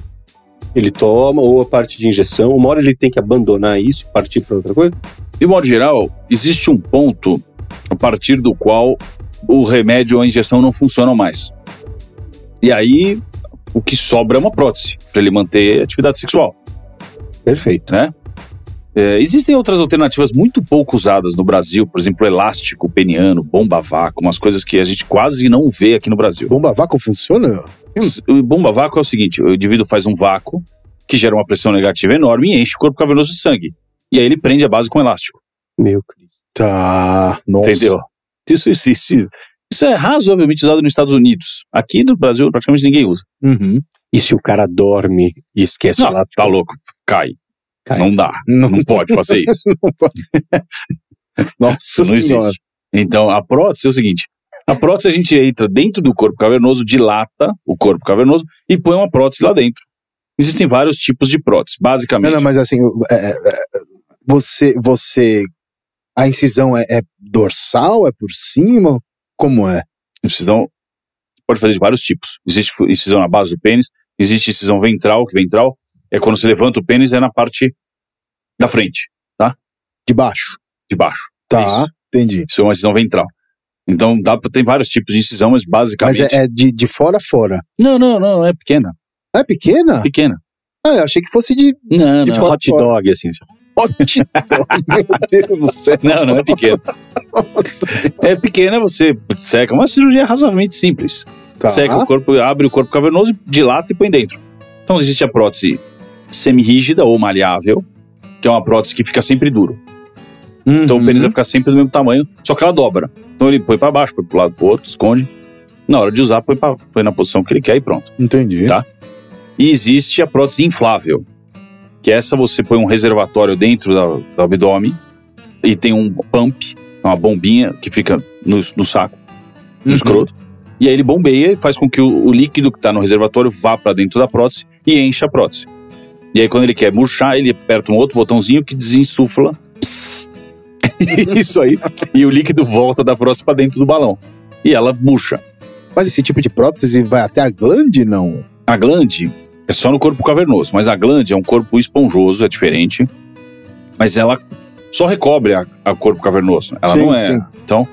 ele toma, ou a parte de injeção. Uma hora ele tem que abandonar isso e partir para outra coisa? De modo geral, existe um ponto a partir do qual o remédio ou a injeção não funcionam mais. E aí, o que sobra é uma prótese para ele manter a atividade sexual. Perfeito. Né? Existem outras alternativas muito pouco usadas no Brasil, por exemplo, elástico peniano, bomba vácuo, umas coisas que a gente quase não vê aqui no Brasil. Bomba vácuo funciona? O bomba vácuo é o seguinte, o indivíduo faz um vácuo que gera uma pressão negativa enorme e enche o corpo cavernoso de sangue. E aí ele prende a base com elástico. Meu Cristo. Tá, nossa. Entendeu? Isso é razoavelmente usado nos Estados Unidos. Aqui no Brasil praticamente ninguém usa. Uhum. E se o cara dorme e esquece o elástico? Tá louco, cai. Não dá, não pode fazer isso. Não pode. Nossa, não existe. Então a prótese é o seguinte, a prótese a gente entra dentro do corpo cavernoso, dilata o corpo cavernoso e põe uma prótese lá dentro. Existem vários tipos de prótese, basicamente. Não, mas assim... Você, a incisão é dorsal, é por cima? Como é? Incisão pode fazer de vários tipos. Existe incisão na base do pênis, existe incisão ventral, que ventral é quando você levanta o pênis, é na parte da frente, tá? De baixo. Tá, isso. Entendi. Isso é uma incisão ventral. Então, dá pra, tem vários tipos de incisão, mas basicamente... Mas é de fora a fora? Não, é pequena. É pequena? Pequena. Ah, eu achei que fosse de... Não, de não, fora hot dog, fora. Assim. Hot dog, meu Deus do céu. Não, é pequena. É pequena, você seca. Uma cirurgia razoavelmente simples. Tá. Seca o corpo, abre o corpo cavernoso, dilata e põe dentro. Então, existe a prótese semirrígida ou maleável, que é uma prótese que fica sempre duro. Então o pênis vai ficar sempre do mesmo tamanho, só que ela dobra. Então ele põe pra baixo, põe pro lado, pro outro, esconde. Na hora de usar, põe na posição que ele quer e pronto. Entendi. Tá? E existe a prótese inflável, que essa você põe um reservatório dentro do abdômen e tem um pump, uma bombinha que fica no saco, no escroto. E aí ele bombeia e faz com que o líquido que tá no reservatório vá pra dentro da prótese e enche a prótese. E aí quando ele quer murchar, ele aperta um outro botãozinho que desinsufla. Isso aí. E o líquido volta da prótese pra dentro do balão. E ela murcha. Mas esse tipo de prótese vai até a glande, não? A glande é só no corpo cavernoso. Mas a glande é um corpo esponjoso, é diferente. Mas ela só recobre o corpo cavernoso. Ela sim, não é... Sim. Então,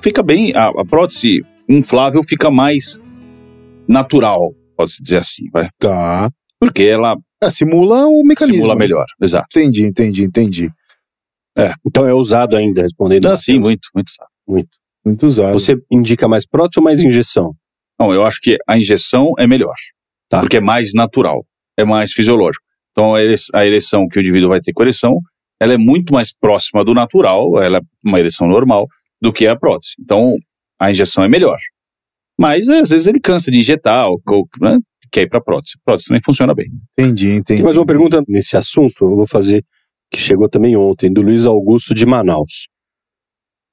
fica bem... A prótese inflável fica mais natural, pode-se dizer assim. Vai. Tá. Porque ela... simula o mecanismo. Simula melhor, exato. Entendi. É. Então é usado ainda, respondendo. Ah, sim, muito. Muito usado. Você indica mais prótese ou mais injeção? Não, eu acho que a injeção é melhor, tá? Porque é mais natural, é mais fisiológico. Então a ereção que o indivíduo vai ter com ereção, ela é muito mais próxima do natural, ela é uma ereção normal, do que a prótese. Então a injeção é melhor. Mas às vezes ele cansa de injetar, ou né? Quer ir para prótese. Prótese também funciona bem. Entendi. Tem mais uma pergunta nesse assunto, eu vou fazer... que chegou também ontem, do Luiz Augusto de Manaus.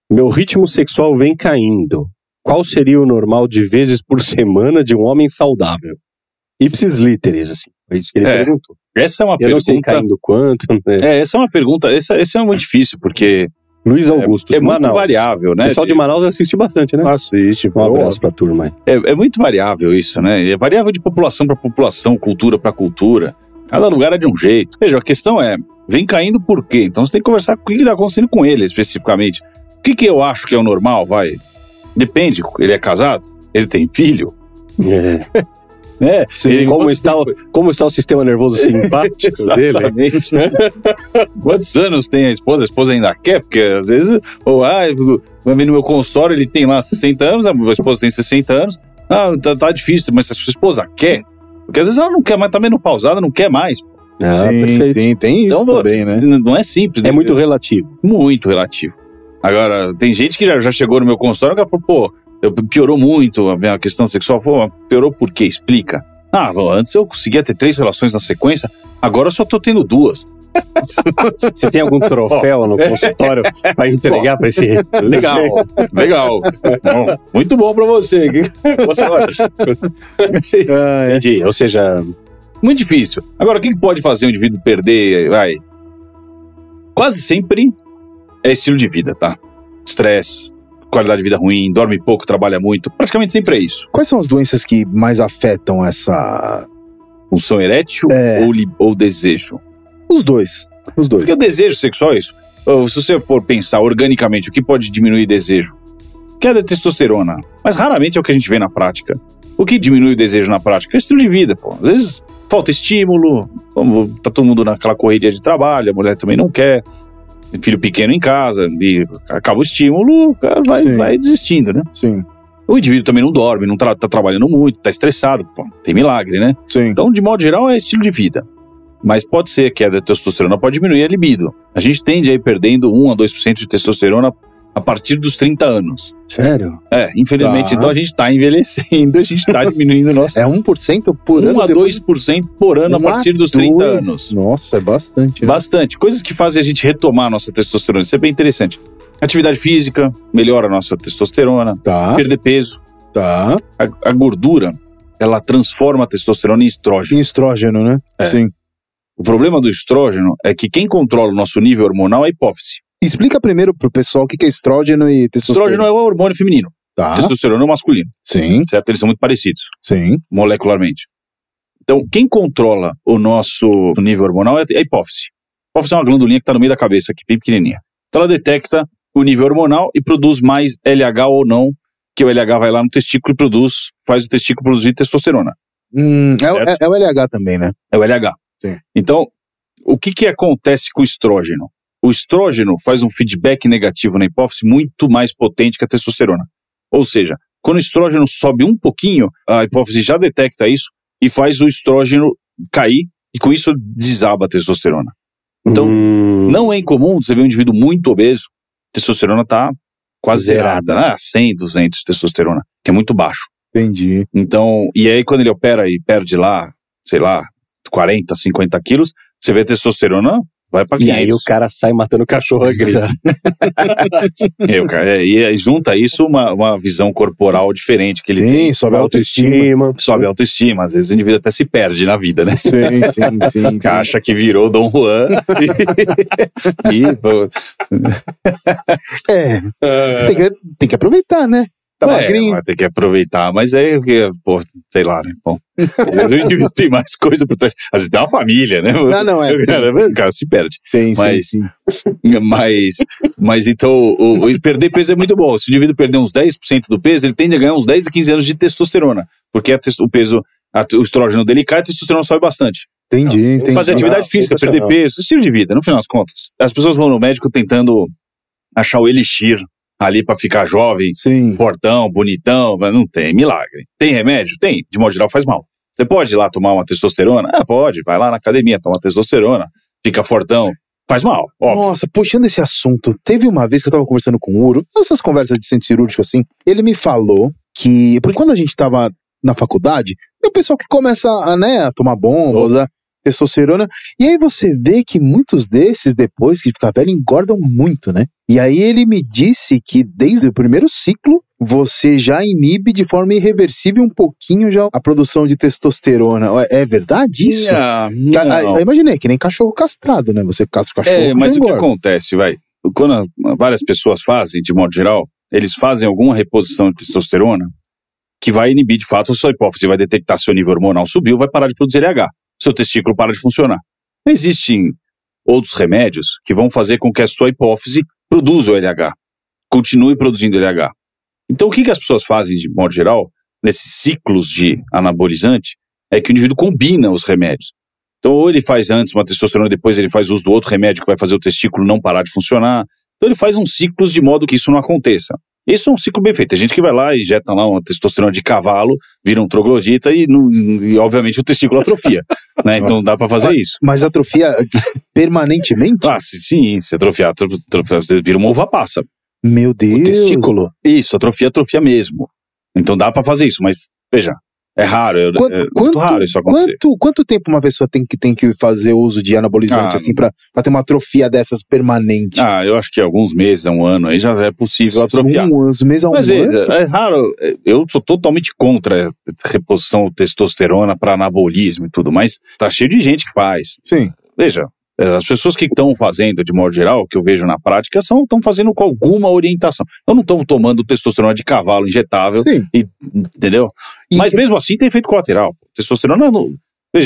Meu ritmo sexual vem caindo. Qual seria o normal de vezes por semana de um homem saudável? Ipsis literis, assim. Foi isso que ele perguntou. Essa é uma pergunta... Eu não sei caindo quanto... Né? Essa é uma pergunta... Essa é muito difícil, porque... Luiz Augusto, é muito Manaus. Variável, né? O pessoal de Manaus assiste bastante, né? Assiste. Um abraço pra turma aí. É muito variável isso, né? É variável de população pra população, cultura pra cultura. Cada lugar é de um jeito. Veja, a questão é... Vem caindo por quê? Então você tem que conversar com o que está acontecendo com ele especificamente. O que eu acho que é o normal, vai? Depende, ele é casado? Ele tem filho? É. Sim, ele como está o sistema nervoso simpático dele? Quantos anos tem a esposa? A esposa ainda quer? Porque às vezes, no meu consultório ele tem lá 60 anos, a minha esposa tem 60 anos. Ah, tá difícil, mas se a sua esposa quer? Porque às vezes ela não quer mais, tá menopausada, não quer mais. Ah, sim, tem isso então, também, né? Não é simples. É muito relativo. Muito relativo. Agora, tem gente que já chegou no meu consultório e falou, piorou muito a minha questão sexual. Pô, piorou por quê? Explica. Ah, antes eu conseguia ter 3 relações na sequência, agora eu só tô tendo 2. Você tem algum troféu no consultório pra entregar pra esse... Legal. Bom, muito bom pra você. Entendi, ou seja... Muito difícil. Agora, o que pode fazer um indivíduo perder? Vai? Quase sempre é estilo de vida, tá? Estresse, qualidade de vida ruim, dorme pouco, trabalha muito. Praticamente sempre é isso. Quais são as doenças que mais afetam essa... Função erétil ou desejo? Os dois. Porque o desejo sexual é isso. Se você for pensar organicamente, o que pode diminuir desejo? Queda de testosterona. Mas raramente é o que a gente vê na prática. O que diminui o desejo na prática? É o estilo de vida, pô. Às vezes falta estímulo, tá todo mundo naquela correria de trabalho, a mulher também não quer, filho pequeno em casa, e acaba o estímulo, o cara vai desistindo, né? Sim. O indivíduo também não dorme, não tá trabalhando muito, tá estressado, pô, tem milagre, né? Sim. Então, de modo geral, é estilo de vida. Mas pode ser que a testosterona pode diminuir a libido. A gente tende a ir perdendo 1 a 2% de testosterona a partir dos 30 anos. Sério? É, infelizmente. Tá. Então a gente tá envelhecendo, a gente tá diminuindo o nosso... É 1% por ano? 1 a 2% por ano a partir dos 30 anos. Nossa, é bastante. Né? Bastante. Coisas que fazem a gente retomar a nossa testosterona. Isso é bem interessante. Atividade física melhora a nossa testosterona. Tá. Perder peso. Tá. A gordura, ela transforma a testosterona em estrógeno. Em estrógeno, né? É. Sim. O problema do estrógeno é que quem controla o nosso nível hormonal é a hipófise. Explica primeiro pro pessoal o que é estrógeno e testosterona. Estrógeno é o hormônio feminino. Tá. Testosterona é o masculino. Sim. Certo? Eles são muito parecidos. Sim. Molecularmente. Então, quem controla o nosso nível hormonal é a hipófise. A hipófise é uma glandulinha que está no meio da cabeça, aqui, bem pequenininha. Então, ela detecta o nível hormonal e produz mais LH ou não, que o LH vai lá no testículo e produz, faz o testículo produzir testosterona. É o LH também, né? É o LH. Sim. Então, o que acontece com o estrógeno? O estrógeno faz um feedback negativo na hipófise muito mais potente que a testosterona. Ou seja, quando o estrógeno sobe um pouquinho, a hipófise já detecta isso e faz o estrógeno cair e com isso desaba a testosterona. Então, não é incomum você ver um indivíduo muito obeso, a testosterona está quase zerada, né? 100, 200 de testosterona, que é muito baixo. Entendi. Então, e aí quando ele opera e perde lá, sei lá, 40, 50 quilos, você vê a testosterona... Vai pra 500. E aí o cara sai matando o cachorro a grita. E junta isso uma visão corporal diferente. Que ele tem. Sobe a autoestima. Sobe a autoestima. Às vezes o indivíduo até se perde na vida, né? Sim. Acha que virou Dom Juan. Tem que aproveitar, né? Tem que aproveitar, mas é que, sei lá, né? Bom, às vezes o indivíduo tem mais coisa por trás. Às vezes tem uma família, né? O cara se perde. Sim. Mas então, perder peso é muito bom. Se o indivíduo perder uns 10% do peso, ele tende a ganhar uns 10 a 15 anos de testosterona. Porque o estrógeno dele cai e a testosterona sobe bastante. Entendi. Fazer atividade física, perder peso, estilo de vida, no final das contas. As pessoas vão no médico tentando achar o elixir ali pra ficar jovem, fortão, bonitão, mas não tem, milagre. Tem remédio? Tem, de modo geral faz mal. Você pode ir lá tomar uma testosterona? Pode, vai lá na academia, toma testosterona, fica fortão, faz mal, óbvio. Nossa, puxando esse assunto, teve uma vez que eu tava conversando com o Uro, nessas conversas de centro cirúrgico assim, ele me falou que, porque quando a gente tava na faculdade, tem o pessoal que começa a tomar bomba, usar testosterona, e aí você vê que muitos desses, depois que ficar velho, engordam muito, né? E aí ele me disse que desde o primeiro ciclo, você já inibe de forma irreversível um pouquinho já a produção de testosterona. É verdade isso? Não. Eu imaginei, que nem cachorro castrado, né? Você castra o cachorro. Mas o que acontece, vai? Quando várias pessoas fazem, de modo geral, eles fazem alguma reposição de testosterona que vai inibir de fato a sua hipófise, vai detectar se o nível hormonal subiu, vai parar de produzir LH. Seu testículo para de funcionar. Existem outros remédios que vão fazer com que a sua hipófise produza o LH, continue produzindo LH. Então, o que as pessoas fazem, de modo geral, nesses ciclos de anabolizante, é que o indivíduo combina os remédios. Então, ou ele faz antes uma testosterona, depois ele faz uso do outro remédio que vai fazer o testículo não parar de funcionar. Então, ele faz uns ciclos de modo que isso não aconteça. Isso é um ciclo bem feito. Tem gente que vai lá e injeta lá uma testosterona de cavalo, vira um troglodita e obviamente o testículo atrofia. Né? Então dá pra fazer isso. Mas atrofia permanentemente? Sim. Se atrofiar, você vira uma uva passa. Meu Deus. O testículo. Isso, atrofia mesmo. Então dá pra fazer isso, mas veja, é raro. Muito raro isso acontecer. Quanto tempo uma pessoa tem que fazer uso de anabolizante assim pra ter uma atrofia dessas permanente? Eu acho que alguns meses, um ano, aí já é possível atrofiar. Mas é raro. Eu sou totalmente contra a reposição de testosterona para anabolismo e tudo, mas tá cheio de gente que faz. Sim. Veja, as pessoas que estão fazendo, de modo geral, que eu vejo na prática, estão fazendo com alguma orientação. Eu não estão tomando testosterona de cavalo injetável, entendeu? Mas mesmo assim tem efeito colateral. Testosterona, a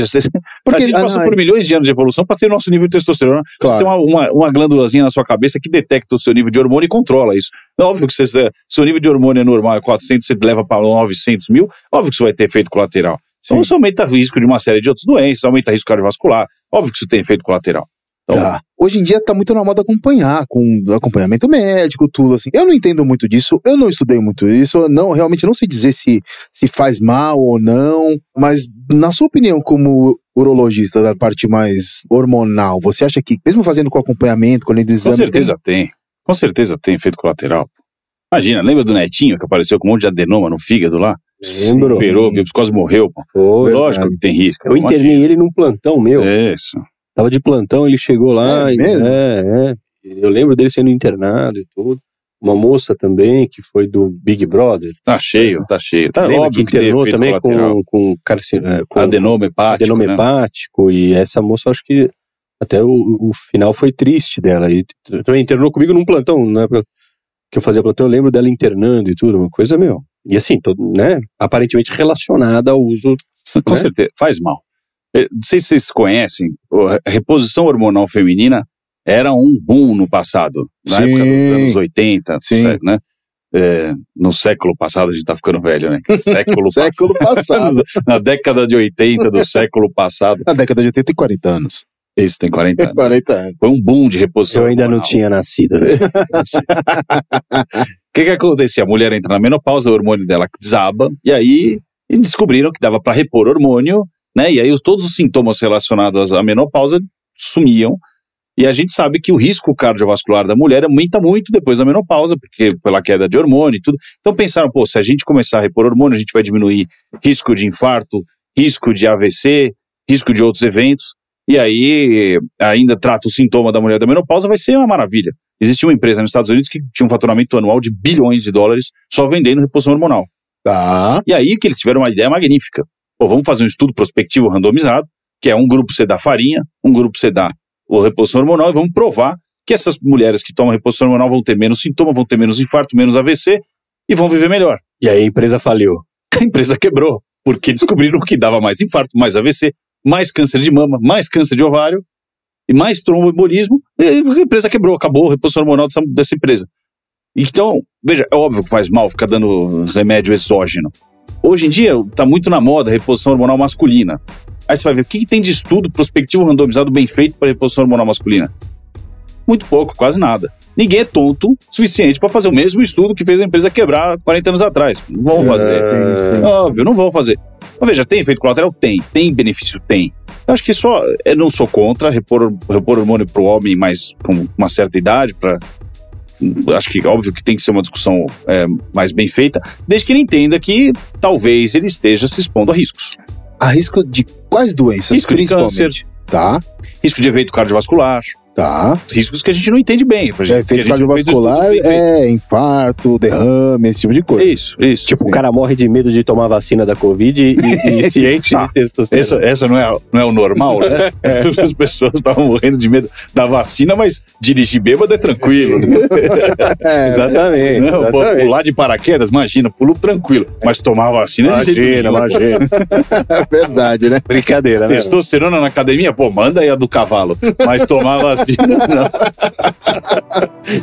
gente passou por milhões de anos de evolução para ter nosso nível de testosterona. Claro. Tem uma glândulazinha na sua cabeça que detecta o seu nível de hormônio e controla isso. Óbvio que se seu nível de hormônio é normal, é 400, você leva para 900 mil, óbvio que isso vai ter efeito colateral. Então isso aumenta o risco de uma série de outras doenças, aumenta o risco cardiovascular. Óbvio que isso tem efeito colateral. Então, hoje em dia tá muito na moda acompanhar, com acompanhamento médico, tudo assim. Eu não entendo muito disso, eu não estudei muito isso, realmente não sei dizer se faz mal ou não, mas na sua opinião, como urologista da parte mais hormonal, você acha que, mesmo fazendo com acompanhamento, com lendo exame... Com certeza tem efeito colateral. Imagina, lembra do Netinho que apareceu com um monte de adenoma no fígado lá? Lembro. Operou, quase morreu. Lógico que tem risco. Eu internei ele num plantão meu. É isso. Tava de plantão, ele chegou lá. Eu lembro dele sendo internado e tudo. Uma moça também, que foi do Big Brother. Tá cheio. Tá, óbvio que internou também com adenoma hepático. E essa moça, acho que até o final foi triste dela. E também internou comigo num plantão, na época que eu fazia plantão, eu lembro dela internando e tudo, uma coisa, E assim, aparentemente relacionada ao uso... Com certeza, faz mal. Não sei se vocês conhecem, a reposição hormonal feminina era um boom no passado, na época dos anos 80, certo, né? É, no século passado, a gente tá ficando velho, né? Século, século passado. Na década de 80 do século passado. Na década de 80 tem 40 anos. Isso, tem 40 anos. 40 anos. Foi um boom de reposição. Eu ainda hormonal. Não tinha nascido. Né? O que acontecia? A mulher entra na menopausa, o hormônio dela desaba, e aí descobriram que dava para repor hormônio, né? E aí todos os sintomas relacionados à menopausa sumiam. E a gente sabe que o risco cardiovascular da mulher aumenta muito depois da menopausa, porque pela queda de hormônio e tudo. Então pensaram, pô, se a gente começar a repor hormônio, a gente vai diminuir risco de infarto, risco de AVC, risco de outros eventos. E aí ainda trata o sintoma da mulher da menopausa, vai ser uma maravilha. Existia uma empresa nos Estados Unidos que tinha um faturamento anual de $bilhões só vendendo reposição hormonal. Tá. E aí que eles tiveram uma ideia magnífica. Pô, vamos fazer um estudo prospectivo randomizado, que é um grupo você dá farinha, um grupo você dá a reposição hormonal, e vamos provar que essas mulheres que tomam reposição hormonal vão ter menos sintoma, vão ter menos infarto, menos AVC e vão viver melhor. E aí a empresa faliu. A empresa quebrou, porque descobriram que dava mais infarto, mais AVC, mais câncer de mama, mais câncer de ovário, e mais tromboembolismo, e a empresa quebrou, acabou a reposição hormonal dessa empresa. Então, veja, é óbvio que faz mal ficar dando remédio exógeno. Hoje em dia, está muito na moda a reposição hormonal masculina. Aí você vai ver, o que tem de estudo prospectivo randomizado bem feito para reposição hormonal masculina? Muito pouco, quase nada. Ninguém é tonto o suficiente para fazer o mesmo estudo que fez a empresa quebrar 40 anos atrás. Não vão fazer. Tem isso. Óbvio, não vão fazer. Mas veja, tem efeito colateral? Tem. Tem benefício? Tem. Eu acho que só, eu não sou contra repor hormônio para o homem, mas com uma certa idade, para... Acho que óbvio que tem que ser uma discussão mais bem feita, desde que ele entenda que talvez ele esteja se expondo a riscos. A risco de quais doenças? Risco de câncer. Tá. Risco de evento cardiovascular. Tá. Riscos que a gente não entende bem. Efeito cardiovascular é infarto, derrame, esse tipo de coisa. Isso. Tipo, sim. O cara morre de medo de tomar vacina da Covid e se enche de testosterona. Essa não é o normal, né? As pessoas estavam morrendo de medo da vacina, mas dirigir bêbado é tranquilo. Exatamente. Não, exatamente. Pular de paraquedas, imagina, pulo tranquilo. Mas tomar vacina... Imagina. É verdade, né? Brincadeira, né? Testosterona na academia? Pô, manda aí a do cavalo. Mas tomar vacina...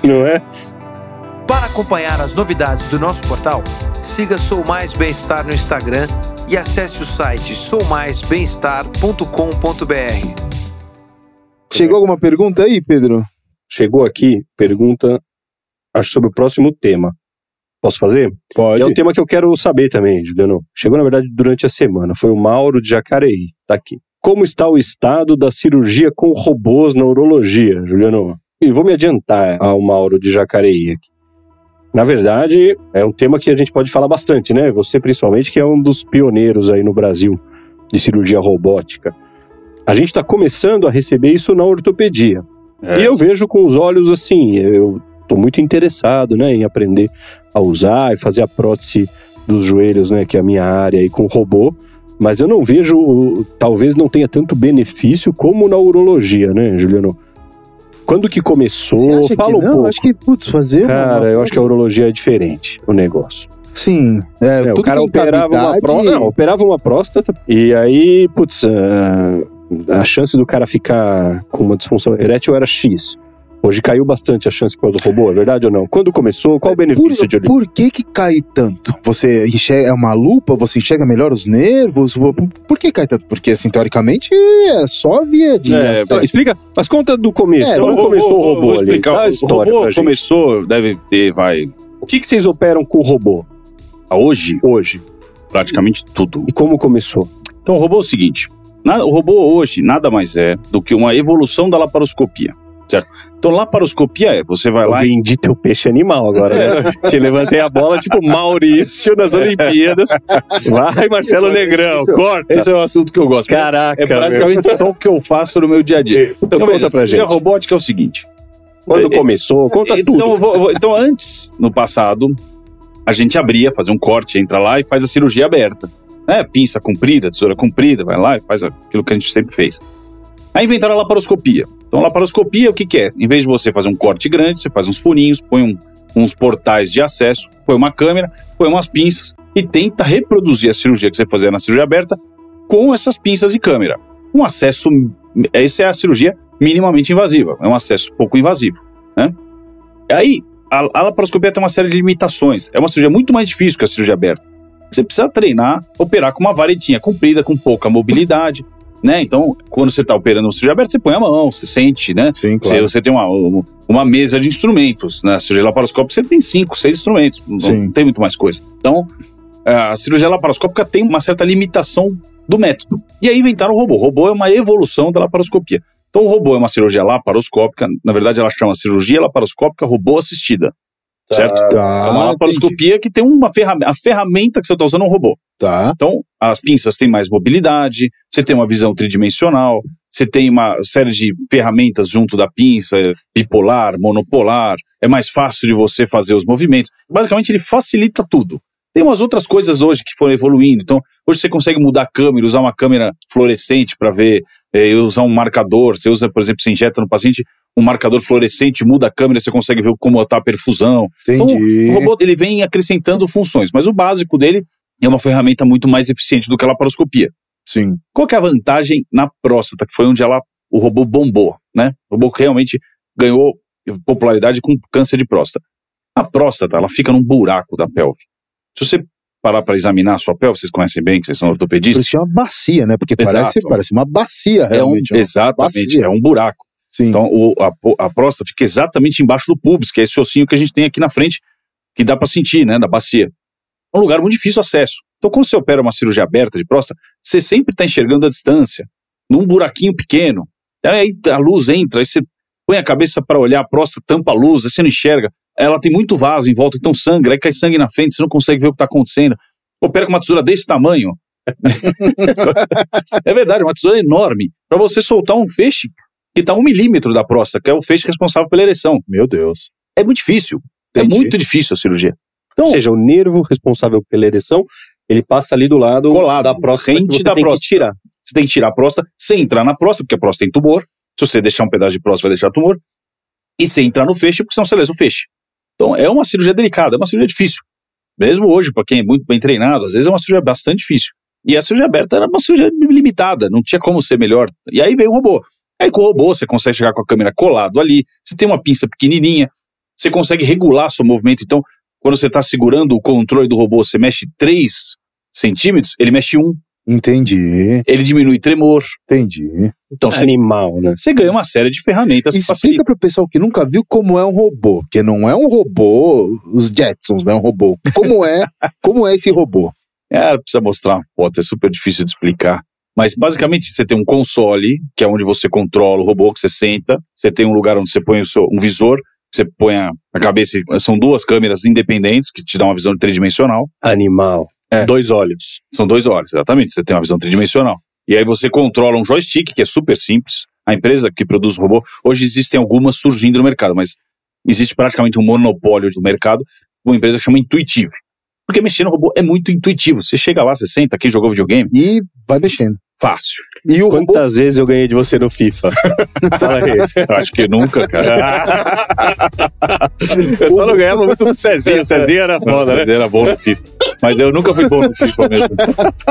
Não é? Para acompanhar as novidades do nosso portal, siga Sou Mais Bem-Estar no Instagram e acesse o site soumaisbemestar.com.br. Chegou alguma pergunta aí, Pedro? Chegou aqui, pergunta, acho sobre o próximo tema. Posso fazer? Pode. É um tema que eu quero saber também, Giuliano. Chegou, na verdade, durante a semana. Foi o Mauro de Jacareí, tá aqui. Como está o estado da cirurgia com robôs na urologia, Giuliano? E vou me adiantar ao Mauro de Jacareí aqui. Na verdade, é um tema que a gente pode falar bastante, né? Você, principalmente, que é um dos pioneiros aí no Brasil de cirurgia robótica. A gente está começando a receber isso na ortopedia. E eu vejo com os olhos assim, eu estou muito interessado, né, em aprender a usar e fazer a prótese dos joelhos, né, que é a minha área, aí, com robô. Mas eu não vejo, talvez não tenha tanto benefício como na urologia, né, Giuliano? Quando que começou? Fala um pouco. Eu acho que, fazer... Cara, eu acho que a urologia é diferente, o negócio. Sim. O cara operava uma próstata e aí, a chance do cara ficar com uma disfunção erétil era X. Hoje caiu bastante a chance por causa do robô, é verdade ou não? Quando começou, qual o benefício de olhar? Por que cai tanto? Você enxerga, é uma lupa, você enxerga melhor os nervos? Por que cai tanto? Porque, assim, teoricamente, é só via de... Explica as contas do começo. Quando começou o robô ali? A história o robô começou, deve ter, vai... O que vocês operam com o robô? Hoje. Praticamente tudo. E como começou? Então, o robô é o seguinte. O robô hoje nada mais é do que uma evolução da laparoscopia. Certo. Então, laparoscopia você vai lá... Eu vendi teu peixe animal agora, né? Que levantei a bola, tipo Maurício nas Olimpíadas. Vai, Marcelo Negrão, corta. Esse é o assunto que eu gosto. Caraca, é praticamente só o que eu faço no meu dia a dia. Então, conta pra gente. A robótica é o seguinte. Quando começou, conta tudo. Então, antes, no passado, a gente abria, fazia um corte, entra lá e faz a cirurgia aberta. Né? Pinça comprida, tesoura comprida, vai lá e faz aquilo que a gente sempre fez. Aí inventaram a laparoscopia. Então, a laparoscopia, o que é? Em vez de você fazer um corte grande, você faz uns furinhos, põe uns portais de acesso, põe uma câmera, põe umas pinças e tenta reproduzir a cirurgia que você fazia na cirurgia aberta com essas pinças e câmera. Um acesso... Essa é a cirurgia minimamente invasiva, é um acesso pouco invasivo, né? Aí, a laparoscopia tem uma série de limitações, é uma cirurgia muito mais difícil que a cirurgia aberta. Você precisa treinar, operar com uma varetinha comprida, com pouca mobilidade, né? Então, quando você está operando uma cirurgia aberta, você põe a mão, você sente, né? Sim, claro. Você tem uma mesa de instrumentos, né? A cirurgia laparoscópica, você tem 5, 6 instrumentos, não tem muito mais coisa. Então, a cirurgia laparoscópica tem uma certa limitação do método. E aí inventaram o robô. O robô é uma evolução da laparoscopia. Então, o robô é uma cirurgia laparoscópica, na verdade, ela chama cirurgia laparoscópica robô assistida. Certo? Tá, é uma laparoscopia que tem uma ferramenta que você está usando é um robô. Tá. Então, as pinças têm mais mobilidade, você tem uma visão tridimensional, você tem uma série de ferramentas junto da pinça, bipolar, monopolar, é mais fácil de você fazer os movimentos. Basicamente, ele facilita tudo. Tem umas outras coisas hoje que foram evoluindo. Então, hoje você consegue mudar a câmera, usar uma câmera fluorescente para ver, usar um marcador. Você usa, por exemplo, você injeta no paciente um marcador fluorescente, muda a câmera, você consegue ver como está a perfusão. Entendi. Então, o robô ele vem acrescentando funções, mas o básico dele é uma ferramenta muito mais eficiente do que a laparoscopia. Sim. Qual que é a vantagem na próstata, que foi onde o robô bombou, né? O robô realmente ganhou popularidade com câncer de próstata. A próstata, ela fica num buraco da pelve. Se você parar para examinar a sua pelve, vocês conhecem bem, que vocês são ortopedistas. Isso é uma bacia, né? Porque parece uma bacia, realmente. Exatamente, bacia. É um buraco. Sim. Então, a próstata fica exatamente embaixo do púbis, que é esse ossinho que a gente tem aqui na frente, que dá para sentir, né, da bacia. É um lugar muito difícil de acesso. Então, quando você opera uma cirurgia aberta de próstata, você sempre está enxergando a distância, num buraquinho pequeno. Aí a luz entra, aí você põe a cabeça para olhar, a próstata tampa a luz, aí você não enxerga. Ela tem muito vaso em volta, então sangra, aí cai sangue na frente, você não consegue ver o que está acontecendo. Opera com uma tesoura desse tamanho. É verdade, uma tesoura enorme. Para você soltar um feixe que está 1 milímetro da próstata, que é o feixe responsável pela ereção. Meu Deus. É muito difícil. Entendi. É muito difícil a cirurgia. Então, ou seja, o nervo responsável pela ereção, ele passa ali do lado colado, da próstata, que você da tem próstata. Que tirar. Você tem que tirar a próstata, sem entrar na próstata, porque a próstata tem tumor. Se você deixar um pedaço de próstata, vai deixar tumor. E sem entrar no feixe, porque senão você lesa o feixe. Então, é uma cirurgia delicada, é uma cirurgia difícil. Mesmo hoje, para quem é muito bem treinado, às vezes é uma cirurgia bastante difícil. E a cirurgia aberta era uma cirurgia limitada, não tinha como ser melhor. E aí veio o robô. Aí com o robô você consegue chegar com a câmera colado ali, você tem uma pinça pequenininha, você consegue regular seu movimento. Então, quando você está segurando o controle do robô, você mexe 3 centímetros, ele mexe 1. Entendi. Ele diminui tremor. Entendi. Então, é animal, né? Você ganha uma série de ferramentas. Explica para o pessoal que nunca viu como é um robô, porque não é um robô, os Jetsons, né? Um robô. Como é esse robô? Precisa mostrar uma foto, é super difícil de explicar. Mas basicamente você tem um console, que é onde você controla o robô, que você senta. Você tem um lugar onde você põe um visor, você põe a cabeça. São 2 câmeras independentes que te dão uma visão tridimensional. Animal. É. 2 olhos. São 2 olhos, exatamente. Você tem uma visão tridimensional. E aí você controla um joystick, que é super simples. A empresa que produz o robô, hoje existem algumas surgindo no mercado, mas existe praticamente um monopólio do mercado. Uma empresa que chama Intuitive. Porque mexer no robô é muito intuitivo. Você chega lá, você senta, quem jogou videogame... E vai mexendo. Fácil. E o robô? Quantas vezes eu ganhei de você no FIFA? Fala aí. Acho que nunca, cara. Eu só não ganhava muito do Cezinha. O Cezinha era foda, né? Cezinha era bom no FIFA. Mas eu nunca fui bom no FIFA mesmo.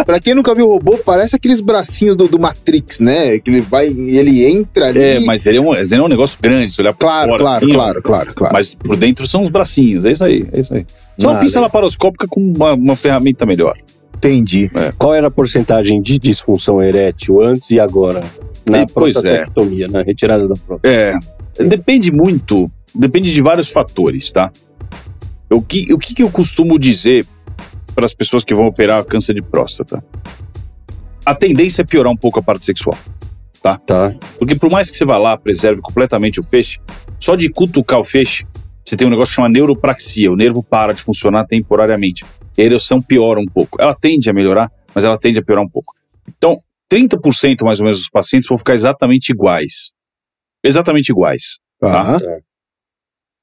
Pra quem nunca viu o robô, parece aqueles bracinhos do Matrix, né? Que ele vai e ele entra ali. É, mas ele é um negócio grande. Se olhar claro, por fora, claro. Mas por dentro são os bracinhos. É isso aí. Só uma pinça laparoscópica com uma ferramenta melhor. Entendi. É. Qual era a porcentagem de disfunção erétil antes e agora? Na prostatectomia, na retirada da próstata. Depende de vários fatores, tá? O que eu costumo dizer para as pessoas que vão operar câncer de próstata? A tendência é piorar um pouco a parte sexual, tá? Tá. Porque por mais que você vá lá, preserve completamente o feixe, só de cutucar o feixe, você tem um negócio que chama neuropraxia, o nervo para de funcionar temporariamente. E a ereção piora um pouco. Ela tende a melhorar, mas ela tende a piorar um pouco. Então, 30% mais ou menos dos pacientes vão ficar exatamente iguais. Exatamente iguais. Tá?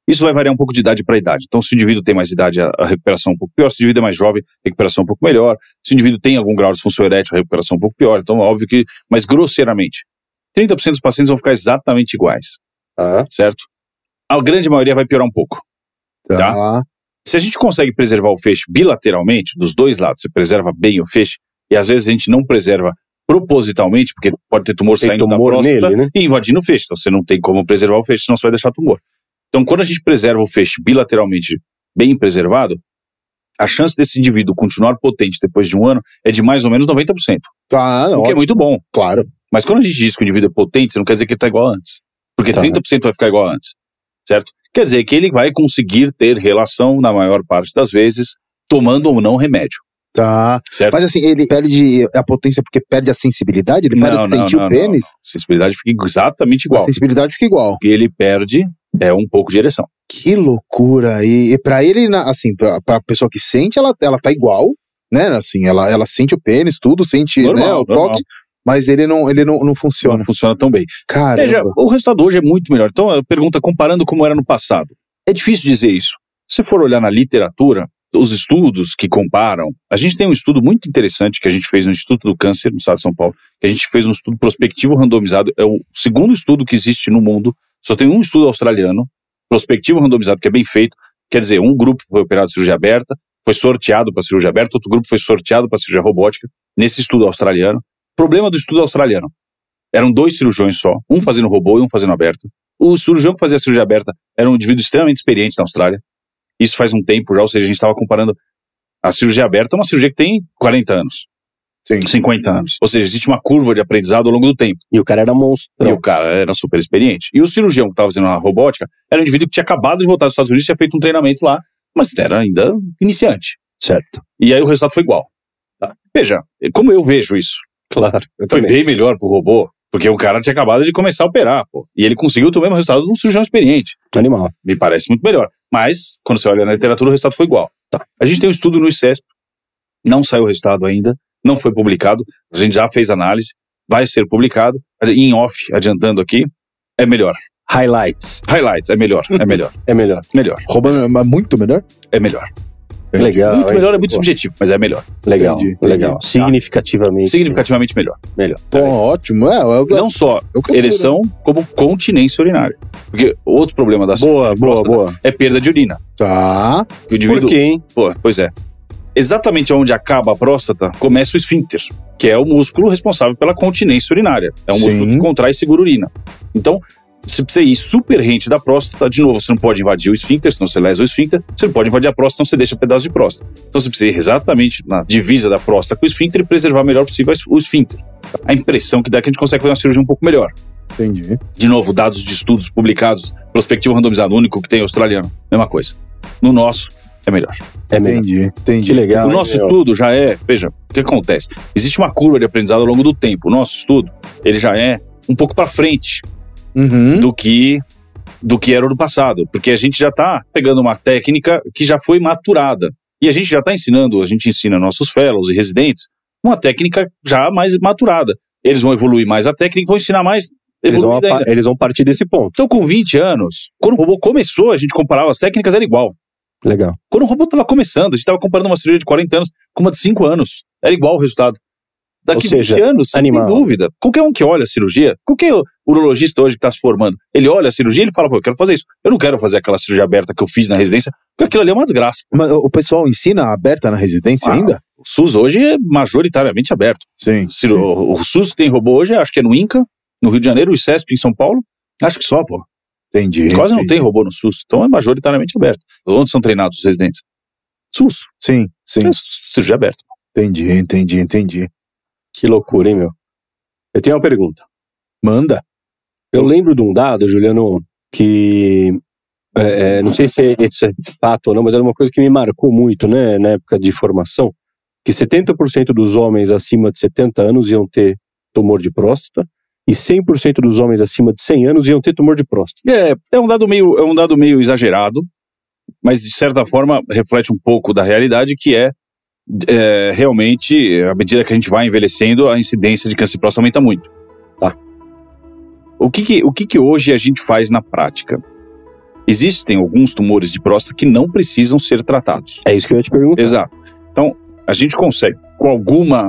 Isso vai variar um pouco de idade para idade. Então, se o indivíduo tem mais idade, a recuperação é um pouco pior. Se o indivíduo é mais jovem, a recuperação é um pouco melhor. Se o indivíduo tem algum grau de disfunção erétil, a recuperação é um pouco pior. Então, óbvio que... Mas, grosseiramente, 30% dos pacientes vão ficar exatamente iguais. Tá. Certo? A grande maioria vai piorar um pouco. Tá? Se a gente consegue preservar o feixe bilateralmente, dos dois lados, você preserva bem o feixe, e às vezes a gente não preserva propositalmente, porque pode ter tumor saindo da próstata nele, né? E invadindo o feixe. Então você não tem como preservar o feixe, senão você vai deixar tumor. Então quando a gente preserva o feixe bilateralmente bem preservado, a chance desse indivíduo continuar potente depois de um ano é de mais ou menos 90%. Tá, o que ótimo. É muito bom. Claro. Mas quando a gente diz que o indivíduo é potente, não quer dizer que ele está igual a antes. Porque tá. 30% vai ficar igual a antes. Certo? Quer dizer que ele vai conseguir ter relação, na maior parte das vezes, tomando ou não remédio. Tá. Certo? Mas assim, ele perde a potência porque perde a sensibilidade? Ele perde de sentir o pênis? Não. A sensibilidade fica exatamente igual. A sensibilidade fica igual. O que ele perde é um pouco de ereção. Que loucura! E pra ele, assim, pra pessoa que sente, ela tá igual, né? Assim, ela sente o pênis, tudo, sente normal, né, o toque. Mas ele não funciona. Não funciona tão bem. Cara, o resultado hoje é muito melhor. Então, a pergunta, comparando como era no passado. É difícil dizer isso. Se for olhar na literatura, os estudos que comparam... A gente tem um estudo muito interessante que a gente fez no Instituto do Câncer, no estado de São Paulo. Que a gente fez um estudo prospectivo randomizado. É o segundo estudo que existe no mundo. Só tem um estudo australiano, prospectivo randomizado, que é bem feito. Quer dizer, um grupo foi operado de cirurgia aberta, foi sorteado para cirurgia aberta, outro grupo foi sorteado para cirurgia robótica, nesse estudo australiano. Problema do estudo australiano. Eram 2 cirurgiões só, um fazendo robô e um fazendo aberto. O cirurgião que fazia a cirurgia aberta era um indivíduo extremamente experiente na Austrália. Isso faz um tempo já, ou seja, a gente estava comparando a cirurgia aberta a uma cirurgia que tem 40 anos. Sim. 50 anos. Ou seja, existe uma curva de aprendizado ao longo do tempo. E o cara era monstro. E o cara era super experiente. E o cirurgião que estava fazendo a robótica era um indivíduo que tinha acabado de voltar dos Estados Unidos, tinha feito um treinamento lá, mas era ainda iniciante. Certo. E aí o resultado foi igual. Tá? Veja, como eu vejo isso. Claro. Foi bem melhor pro robô, porque o cara tinha acabado de começar a operar, pô. E ele conseguiu o mesmo resultado de um cirurgião experiente. Animal. Me parece muito melhor. Mas, quando você olha na literatura, o resultado foi igual. Tá. A gente tem um estudo no ICESP, não saiu o resultado ainda, não foi publicado, a gente já fez análise, vai ser publicado, em off, adiantando aqui, é melhor. Highlights, é melhor. Roubando é muito melhor? É melhor. Legal. Muito melhor, é muito subjetivo, mas é melhor. Legal, legal. Significativamente melhor. Pô, ótimo. Não só ereção, como continência urinária. Porque outro problema da próstata é perda de urina. Tá. Que o indivíduo... Por quê, hein? Pô, pois é. Exatamente onde acaba a próstata, começa o esfíncter, que é o músculo responsável pela continência urinária. É um músculo que contrai e segura a urina. Então... Se você ir super rente da próstata, de novo, você não pode invadir o esfíncter, senão você lesa o esfíncter. Você não pode invadir a próstata, senão você deixa um pedaço de próstata. Então você precisa ir exatamente na divisa da próstata com o esfíncter e preservar o melhor possível o esfíncter. A impressão que dá é que a gente consegue fazer uma cirurgia um pouco melhor. Entendi. De novo, dados de estudos publicados, prospectivo randomizado, único que tem australiano. Mesma coisa. No nosso, é melhor. Entendi. Que legal. O nosso estudo já é... Veja, o que acontece? Existe uma curva de aprendizado ao longo do tempo. O nosso estudo, ele já é um pouco para frente... Uhum. do que era no passado, porque a gente já está pegando uma técnica que já foi maturada e a gente já está ensinando, a gente ensina nossos fellows e residentes uma técnica já mais maturada. Eles vão evoluir mais a técnica, vão ensinar mais, eles vão partir desse ponto. Então com 20 anos, quando o robô começou, a gente comparava as técnicas, era igual. Legal. Quando o robô estava começando, a gente estava comparando uma cirurgia de 40 anos com uma de 5 anos, era igual o resultado. Daqui a 20 anos, sem dúvida. Qualquer um que olha a cirurgia, qualquer urologista hoje que está se formando, ele olha a cirurgia e ele fala, pô, eu quero fazer isso. Eu não quero fazer aquela cirurgia aberta que eu fiz na residência, porque aquilo ali é uma desgraça. Mas o pessoal ensina aberta na residência ainda? O SUS hoje é majoritariamente aberto. Sim. O SUS tem robô hoje, acho que é no INCA, no Rio de Janeiro, o ICESP em São Paulo. Acho que só, pô. Entendi. Quase não tem robô no SUS, então é majoritariamente aberto. Onde são treinados os residentes? SUS. Sim. É cirurgia aberta. Entendi. Que loucura, hein, meu? Eu tenho uma pergunta. Manda. Eu lembro de um dado, Giuliano, que... não sei se isso é fato ou não, mas era uma coisa que me marcou muito, né? Na época de formação, que 70% dos homens acima de 70 anos iam ter tumor de próstata e 100% dos homens acima de 100 anos iam ter tumor de próstata. É um dado meio exagerado, mas de certa forma reflete um pouco da realidade, que é realmente, à medida que a gente vai envelhecendo, a incidência de câncer de próstata aumenta muito. Tá. O que hoje a gente faz na prática? Existem alguns tumores de próstata que não precisam ser tratados. É isso que eu ia te perguntar. Exato. Então, a gente consegue, com alguma...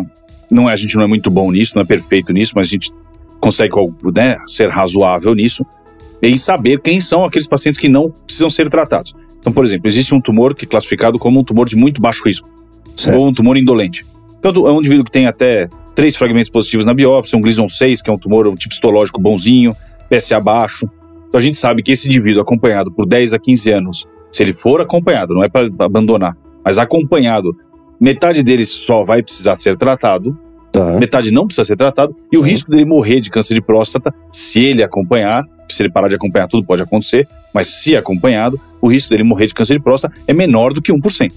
a gente não é muito bom nisso, não é perfeito nisso, mas a gente consegue, né, ser razoável nisso e saber quem são aqueles pacientes que não precisam ser tratados. Então, por exemplo, existe um tumor que é classificado como um tumor de muito baixo risco. Certo. Ou um tumor indolente. Então, é um indivíduo que tem até 3 fragmentos positivos na biópsia, um Gleason 6, que é um tumor um tipo histológico bonzinho, PSA baixo. Então a gente sabe que esse indivíduo acompanhado por 10 a 15 anos, se ele for acompanhado, não é para abandonar, mas acompanhado, metade dele só vai precisar ser tratado, tá. Metade não precisa ser tratado, e o risco dele morrer de câncer de próstata, se ele acompanhar, se ele parar de acompanhar, tudo pode acontecer, mas se acompanhado, o risco dele morrer de câncer de próstata é menor do que 1%.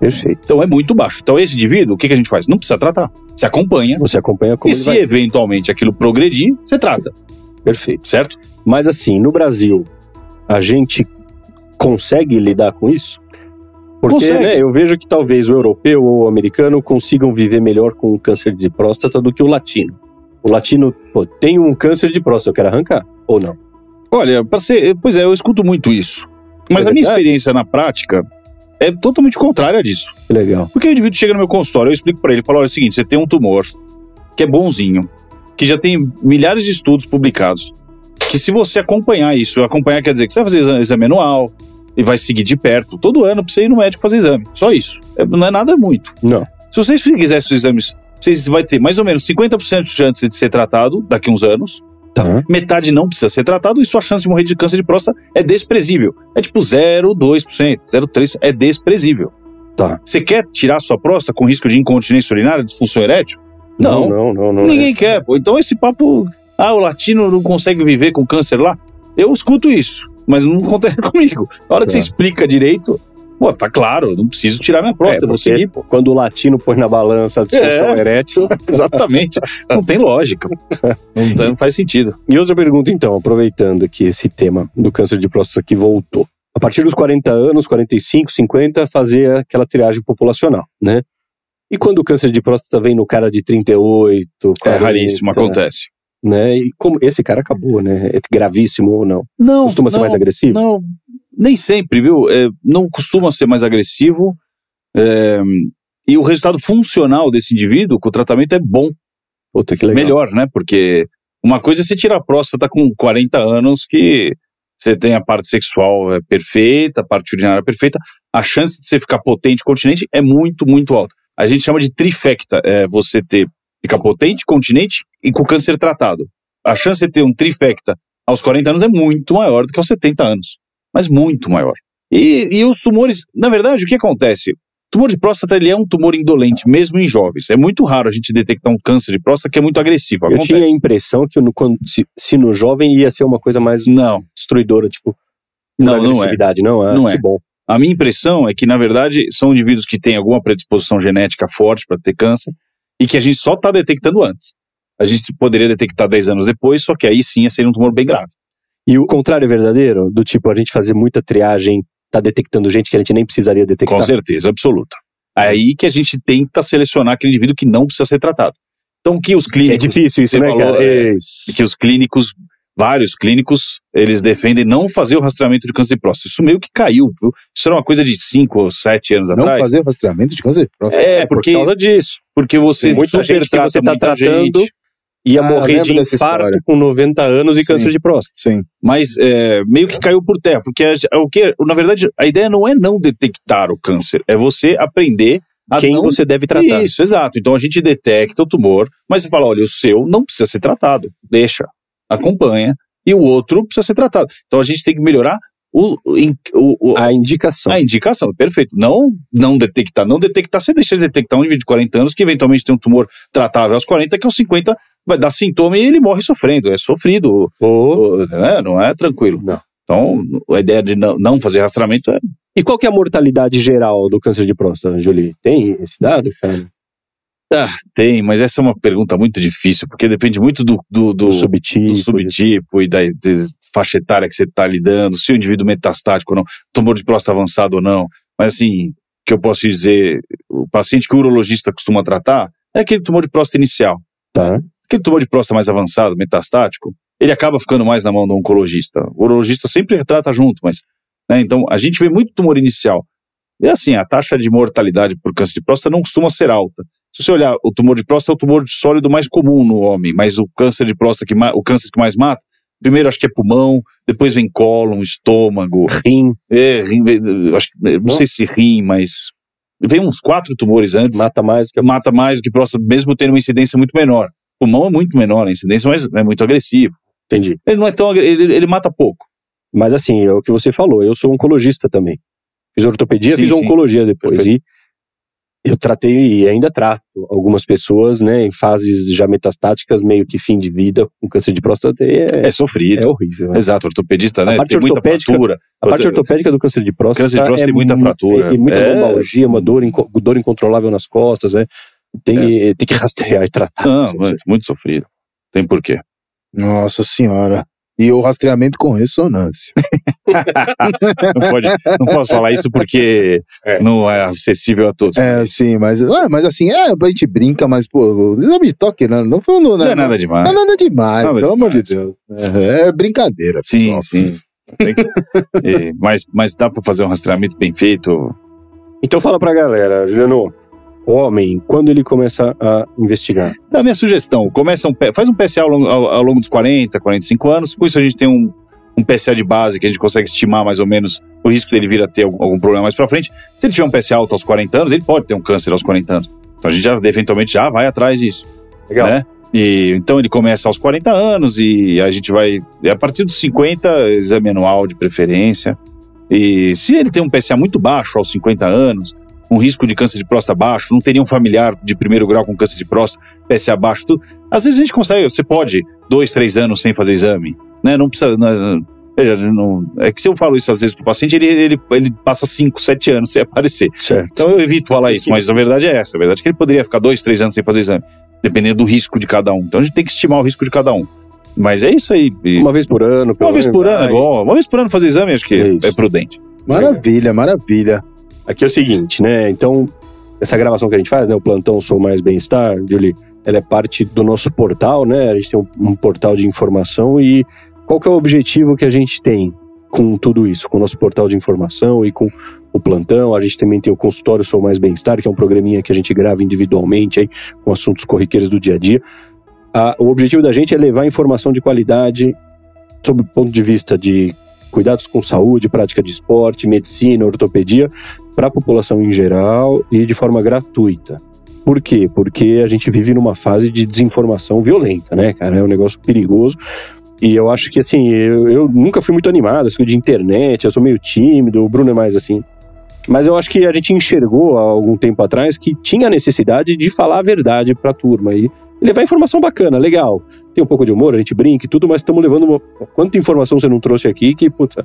Perfeito. Então é muito baixo. Então esse indivíduo, o que a gente faz? Não precisa tratar. Se acompanha. Você acompanha como. E se eventualmente aquilo progredir, você trata. Perfeito. Certo? Mas assim, no Brasil, a gente consegue lidar com isso? Porque né, eu vejo que talvez o europeu ou o americano consigam viver melhor com o câncer de próstata do que o latino. O latino, pô, tem um câncer de próstata, eu quero arrancar, ou não? Olha, pois é, eu escuto muito isso. Mas a minha experiência na prática é totalmente contrária disso. Que legal. Porque o indivíduo chega no meu consultório, eu explico pra ele, falo, olha, é o seguinte, você tem um tumor que é bonzinho, que já tem milhares de estudos publicados, que se você acompanhar isso, acompanhar quer dizer que você vai fazer exame anual, e vai seguir de perto, todo ano pra você ir no médico fazer exame, só isso. Não é nada muito. Não. Se vocês fizerem esses exames, vocês vão ter mais ou menos 50% de chance de ser tratado daqui a uns anos, tá. Metade não precisa ser tratado e sua chance de morrer de câncer de próstata é desprezível. É tipo 0,2%, 0,3%, é desprezível. Tá. Você quer tirar sua próstata com risco de incontinência urinária, disfunção erétil? Não. Não ninguém quer. Pô. Então esse papo, o latino não consegue viver com câncer lá, eu escuto isso, mas não acontece comigo. A hora que você explica direito... Pô, tá claro, não preciso tirar minha próstata, vou seguir, pô. Quando o latino põe na balança a disfunção erétil... Exatamente, não tem lógica, não faz sentido. E outra pergunta então, aproveitando aqui esse tema do câncer de próstata que voltou. A partir dos 40 anos, 45, 50, fazer aquela triagem populacional, né? E quando o câncer de próstata vem no cara de 38... 40, é raríssimo, acontece. Né? E como esse cara acabou, né? É gravíssimo ou não? Não, costuma ser mais agressivo? Não. Nem sempre, viu? Não costuma ser mais agressivo. E o resultado funcional desse indivíduo com o tratamento é bom. Puta, que legal. Melhor, né? Porque uma coisa é você tirar a próstata com 40 anos, que você tem a parte sexual perfeita, a parte urinária perfeita. A chance de você ficar potente continente é muito, muito alta. A gente chama de trifecta. Você ficar potente, continente e com câncer tratado. A chance de ter um trifecta aos 40 anos é muito maior do que aos 70 anos. Mas muito maior. E os tumores, na verdade, o que acontece? O tumor de próstata, ele é um tumor indolente, mesmo em jovens. É muito raro a gente detectar um câncer de próstata que é muito agressivo. Acontece. Eu tinha a impressão que se no jovem ia ser uma coisa mais destruidora, tipo, não agressividade. Não é. Bom. A minha impressão é que, na verdade, são indivíduos que têm alguma predisposição genética forte para ter câncer e que a gente só está detectando antes. A gente poderia detectar 10 anos depois, só que aí sim ia ser um tumor bem grave. E o contrário é verdadeiro? Do tipo, a gente fazer muita triagem, tá detectando gente que a gente nem precisaria detectar? Com certeza, absoluta. Aí que a gente tenta selecionar aquele indivíduo que não precisa ser tratado. Então que os clínicos... É difícil isso, né, cara? Que os clínicos, vários clínicos, eles defendem não fazer o rastreamento de câncer de próstata. Isso meio que caiu, viu? Isso era uma coisa de 5 ou 7 anos atrás. Não fazer o rastreamento de câncer de próstata? Por causa disso. Porque você supertrata muita tratando... gente. Ia morrer de infarto com 90 anos e câncer de próstata. Sim. Mas meio que caiu por terra, porque na verdade a ideia não é não detectar o câncer, é você aprender a quem você deve tratar. Isso, exato. Então a gente detecta o tumor, mas você fala, olha, o seu não precisa ser tratado, deixa, acompanha, e o outro precisa ser tratado. Então a gente tem que melhorar a indicação. A indicação, perfeito. Não detectar. Não detectar, você deixa de detectar um indivíduo de 40 anos que eventualmente tem um tumor tratável aos 40, que aos 50 vai dar sintoma e ele morre sofrendo. É sofrido. Né? Não é tranquilo. Não. Então, a ideia de não fazer rastreamento é... E qual que é a mortalidade geral do câncer de próstata, Julie? Tem esse dado, cara? Tem, mas essa é uma pergunta muito difícil, porque depende muito do subtipo e da faixa etária que você está lidando, se o indivíduo metastático ou não, tumor de próstata avançado ou não. Mas assim, o que eu posso dizer, o paciente que o urologista costuma tratar é aquele tumor de próstata inicial. Tá. Aquele tumor de próstata mais avançado, metastático, ele acaba ficando mais na mão do oncologista. O urologista sempre trata junto, mas... Né, então, a gente vê muito tumor inicial. E assim, a taxa de mortalidade por câncer de próstata não costuma ser alta. Se você olhar, o tumor de próstata é o tumor sólido mais comum no homem, mas o câncer de próstata, o câncer que mais mata, primeiro acho que é pulmão, depois vem cólon, estômago, rim. Não sei se rim, mas vem uns 4 tumores antes. Mata mais do que próstata, mesmo tendo uma incidência muito menor. O pulmão é muito menor a incidência, mas é muito agressivo. Entendi. Ele não é tão agressivo, ele mata pouco. Mas assim, é o que você falou, eu sou oncologista também. Fiz ortopedia, fiz oncologia depois. E eu tratei e ainda trato algumas pessoas, né, em fases já metastáticas, meio que fim de vida, com câncer de próstata. É sofrido. É horrível. É. Exato, ortopedista, né? Tem muita fratura. A parte ortopédica do câncer de próstata. Câncer de próstata tem muita fratura. E muita lombalgia, uma dor incontrolável nas costas, né? Tem que rastrear e tratar. Não, mas muito sofrido. Tem porquê. Nossa Senhora. E o rastreamento com ressonância. Não posso falar isso porque não é acessível a todos. É, sim, mas assim, a gente brinca, mas, pô, não me toque, não é nada demais. Não é nada demais, pelo amor de Deus. É brincadeira. Sim, pessoal. Sim. Mas dá pra fazer um rastreamento bem feito. Então fala pra galera, Juliano. O homem, quando ele começa a investigar? A minha sugestão, faz um PSA ao longo dos 40, 45 anos. Com isso a gente tem um PSA de base que a gente consegue estimar mais ou menos o risco dele vir a ter algum problema mais pra frente. Se ele tiver um PSA alto aos 40 anos, ele pode ter um câncer aos 40 anos. Então a gente eventualmente já vai atrás disso. Legal. Né? E, então ele começa aos 40 anos e a gente vai... A partir dos 50, exame anual de preferência. E se ele tem um PSA muito baixo aos 50 anos... um risco de câncer de próstata baixo, não teria um familiar de primeiro grau com câncer de próstata, PSA baixo, tudo. Às vezes a gente consegue, você pode 2, 3 anos sem fazer exame, né? Não precisa... é que se eu falo isso às vezes pro paciente, ele passa 5, 7 anos sem aparecer. Certo. Então eu evito falar isso, mas a verdade é essa, a verdade é que ele poderia ficar 2, 3 anos sem fazer exame, dependendo do risco de cada um. Então a gente tem que estimar o risco de cada um. Mas é isso aí. Uma vez por ano. Uma vez por ano fazer exame, acho que é prudente. Maravilha, maravilha. Aqui é o seguinte, né, então, essa gravação que a gente faz, né, o Plantão Sou Mais Bem-Estar, Julie, ela é parte do nosso portal, né, a gente tem um portal de informação e qual que é o objetivo que a gente tem com tudo isso, com o nosso portal de informação e com o plantão? A gente também tem o consultório Sou Mais Bem-Estar, que é um programinha que a gente grava individualmente aí, com assuntos corriqueiros do dia a dia. O objetivo da gente é levar informação de qualidade sob o ponto de vista de cuidados com saúde, prática de esporte, medicina, ortopedia, para a população em geral e de forma gratuita. Por quê? Porque a gente vive numa fase de desinformação violenta, né, cara? É um negócio perigoso. E eu acho que, assim, eu nunca fui muito animado, assim, de internet, eu sou meio tímido, o Bruno é mais assim. Mas eu acho que a gente enxergou há algum tempo atrás que tinha a necessidade de falar a verdade para a turma aí. Levar informação bacana, legal. Tem um pouco de humor, a gente brinca e tudo, mas estamos levando quanta informação você não trouxe aqui que, putz,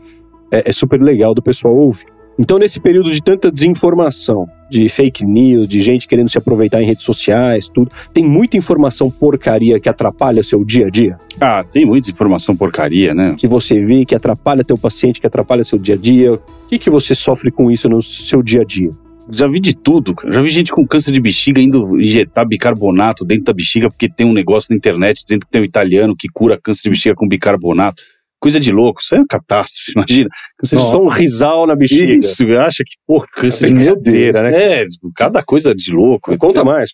é super legal do pessoal ouvir. Então, nesse período de tanta desinformação, de fake news, de gente querendo se aproveitar em redes sociais, tudo, tem muita informação porcaria que atrapalha seu dia a dia? Ah, tem muita informação porcaria, né? Que você vê, que atrapalha teu paciente, que atrapalha seu dia a dia. O que você sofre com isso no seu dia a dia? Já vi de tudo, cara. Já vi gente com câncer de bexiga indo injetar bicarbonato dentro da bexiga porque tem um negócio na internet dizendo que tem um italiano que cura câncer de bexiga com bicarbonato. Coisa de louco, isso é uma catástrofe, imagina. Vocês estão um risal na bexiga. Isso, acha que, pô, câncer de bexiga, né? É, cada coisa de louco. Conta mais.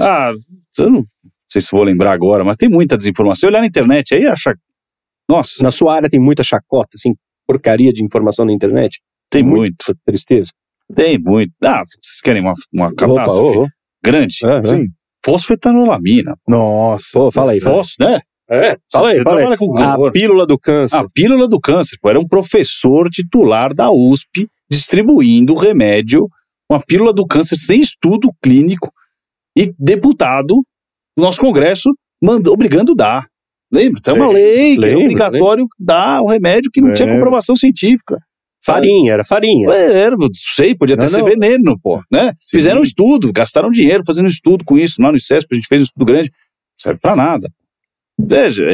Ah, eu não sei se vou lembrar agora, mas tem muita desinformação. Se olhar na internet aí, acha... Nossa. Na sua área tem muita chacota, assim, porcaria de informação na internet? Tem muito. Muita tristeza. Tem muito. Ah, vocês querem uma catástrofe grande? Sim. Fosfetanolamina. Nossa. Pô, fala aí. Né? É, fala aí. Com a pílula do câncer. A pílula do câncer, pô. Era um professor titular da USP distribuindo remédio, uma pílula do câncer sem estudo clínico e deputado do nosso congresso obrigando a dar. Lembra? Tem uma lei que é obrigatório dar o remédio que não tinha comprovação científica. Era farinha. Não sei, podia até ser veneno, pô, né? Sim. Fizeram um estudo, gastaram dinheiro fazendo um estudo com isso. Lá no ICESP a gente fez um estudo grande. Não serve pra nada. Veja...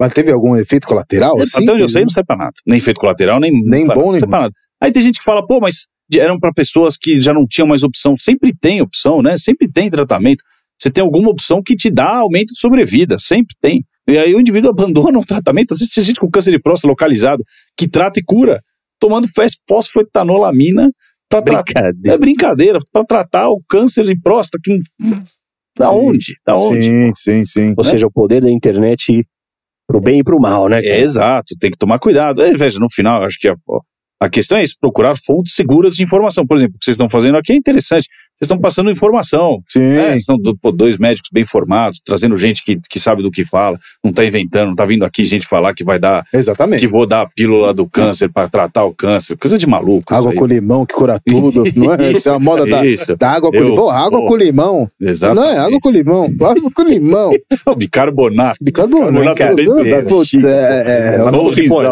Mas teve algum efeito colateral? Assim, até onde eu sei, não serve pra nada. Nem efeito colateral, nem bom, nem nada. Aí tem gente que fala, pô, mas eram pra pessoas que já não tinham mais opção. Sempre tem opção, né? Sempre tem tratamento. Você tem alguma opção que te dá aumento de sobrevida. Sempre tem. E aí o indivíduo abandona o tratamento. Às vezes tem gente com câncer de próstata localizado que trata e cura, tomando fosfetanolamina para tratar. É brincadeira, para tratar o câncer de próstata. Que... Da onde? Sim. Ou seja, o poder da internet pro bem e pro mal, né? Exato, tem que tomar cuidado. Veja, no final, acho que A questão é isso, procurar fontes seguras de informação. Por exemplo, o que vocês estão fazendo aqui é interessante. Vocês estão passando informação. Sim. Né? São dois médicos bem formados, trazendo gente que sabe do que fala, não está inventando, não está vindo aqui gente falar que vai dar... Exatamente. Que vou dar a pílula do câncer para tratar o câncer. Coisa de maluco. Água com limão que cura tudo. Não é? Isso é a moda da água com limão. Água com limão. Exatamente. Não é? Água com limão. Água com limão. Bicarbonato. Bicarbonato.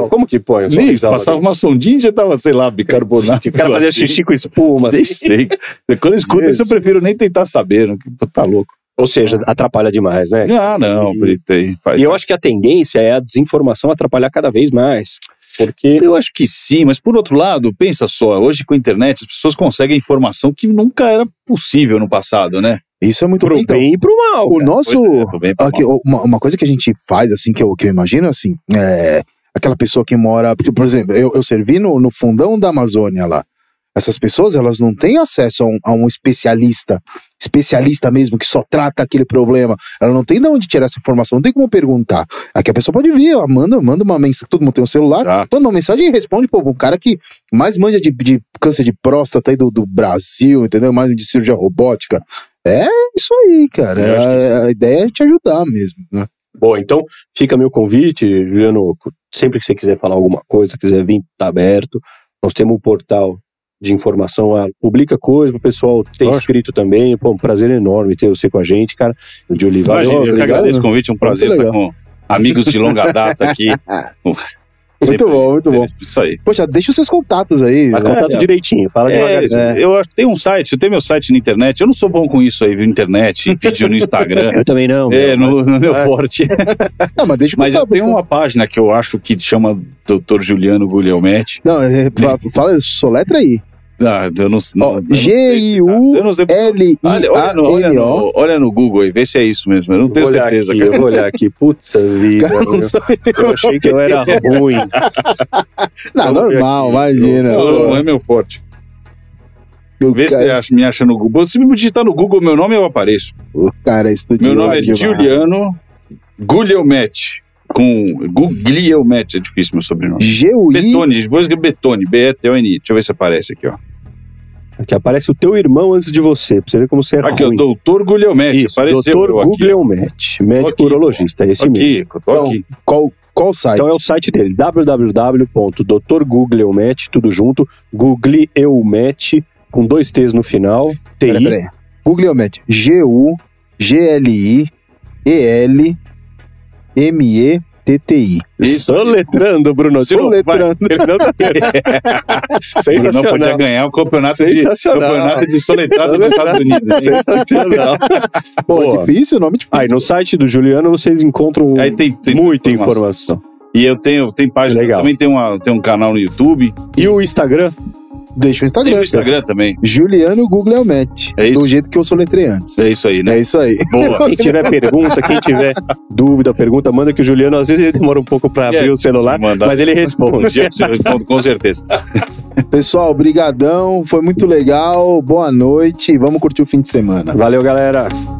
Como que põe? Passava uma sondinha e já tava, sei lá, bicarbonato. O cara fazia xixi com espuma. Nem sei. Quando eu escuto isso, eu prefiro nem tentar saber. Tá louco. Ou seja, atrapalha demais, né? Ah, não. E eu acho que a tendência é a desinformação atrapalhar cada vez mais. Porque... Eu acho que sim, mas por outro lado, pensa só, hoje com a internet as pessoas conseguem informação que nunca era possível no passado, né? Isso é muito bom. Pro bem e pro mal. O nosso... Uma coisa que a gente faz, assim, que eu imagino, assim, é aquela pessoa que mora... Porque, por exemplo, eu servi no fundão da Amazônia lá. Essas pessoas, elas não têm acesso a um especialista mesmo, que só trata aquele problema. Ela não tem de onde tirar essa informação, não tem como perguntar. Aqui a pessoa pode vir, ela manda uma mensagem, todo mundo tem um celular, manda uma mensagem e responde, pô, um cara que mais manja de câncer de próstata aí do Brasil, entendeu? Mais de cirurgia robótica. É isso aí, cara. A ideia é te ajudar mesmo, né? Bom, então fica meu convite, Giuliano, sempre que você quiser falar alguma coisa, quiser vir, tá aberto. Nós temos um portal de informação, publica coisa, o pessoal tem escrito também. Pô, um prazer enorme ter você com a gente, cara. O Giuliano, eu que agradeço o convite, é um prazer estar com amigos de longa data aqui. Muito bom. Isso aí. Poxa, deixa os seus contatos aí. Mas contato direitinho, fala devagarzinho. Eu acho que tem um site, eu tenho meu site na internet, eu não sou bom com isso aí, viu? Internet, vídeo no Instagram. Eu também não. No meu forte. Não, mas deixa eu contar, tem uma página que eu acho que chama Dr. Giuliano Guglielmetti. Não, fala, soletra aí. G-I-U-L-I-A-N-O. Olha no Google aí, vê se é isso mesmo. Eu não tenho certeza. Eu vou olhar aqui. Putz, vida. Eu achei que eu era ruim. Não, normal, imagina. Não é meu forte. Vê se me acha no Google. Se me digitar no Google meu nome, eu apareço. O cara é estudioso. Meu nome é Giuliano Guglielmetti. Com Guglielmetti, é difícil meu sobrenome. Betone, depois que Betone, B-E-T-O-N-I. Deixa eu ver se aparece aqui, ó. Aqui aparece o teu irmão antes de você, pra você ver como você é ruim. Aqui, o doutor Guglielmetti, apareceu. Doutor Guglielmetti, médico urologista, é esse mesmo. Então, qual site? Então é o site dele, www.doutorguglielmetti, tudo junto, Guglielmetti, com 2 T's no final, TI. Peraí. Guglielmetti, G-U-G-L-I-E-L... METTI. Soletrando, Bruno. Soletrando. Não podia ganhar o campeonato de soletrado nos Estados Unidos. Sensacional. Pô, é difícil o nome de. Aí no site do Giuliano vocês encontram tem muita informação. E eu tenho página. Legal. Também tem um canal no YouTube. E o Instagram? Deixa o Instagram. Tem o Instagram também. Giuliano Guglielmetti. É isso. Do jeito que eu soletrei antes. É isso aí, né? É isso aí. Boa. Quem tiver pergunta, quem tiver dúvida, pergunta, manda que o Giuliano, às vezes ele demora um pouco para abrir o celular, mas ele responde. Eu respondo com certeza. Pessoal, brigadão. Foi muito legal. Boa noite. Vamos curtir o fim de semana. Valeu, galera.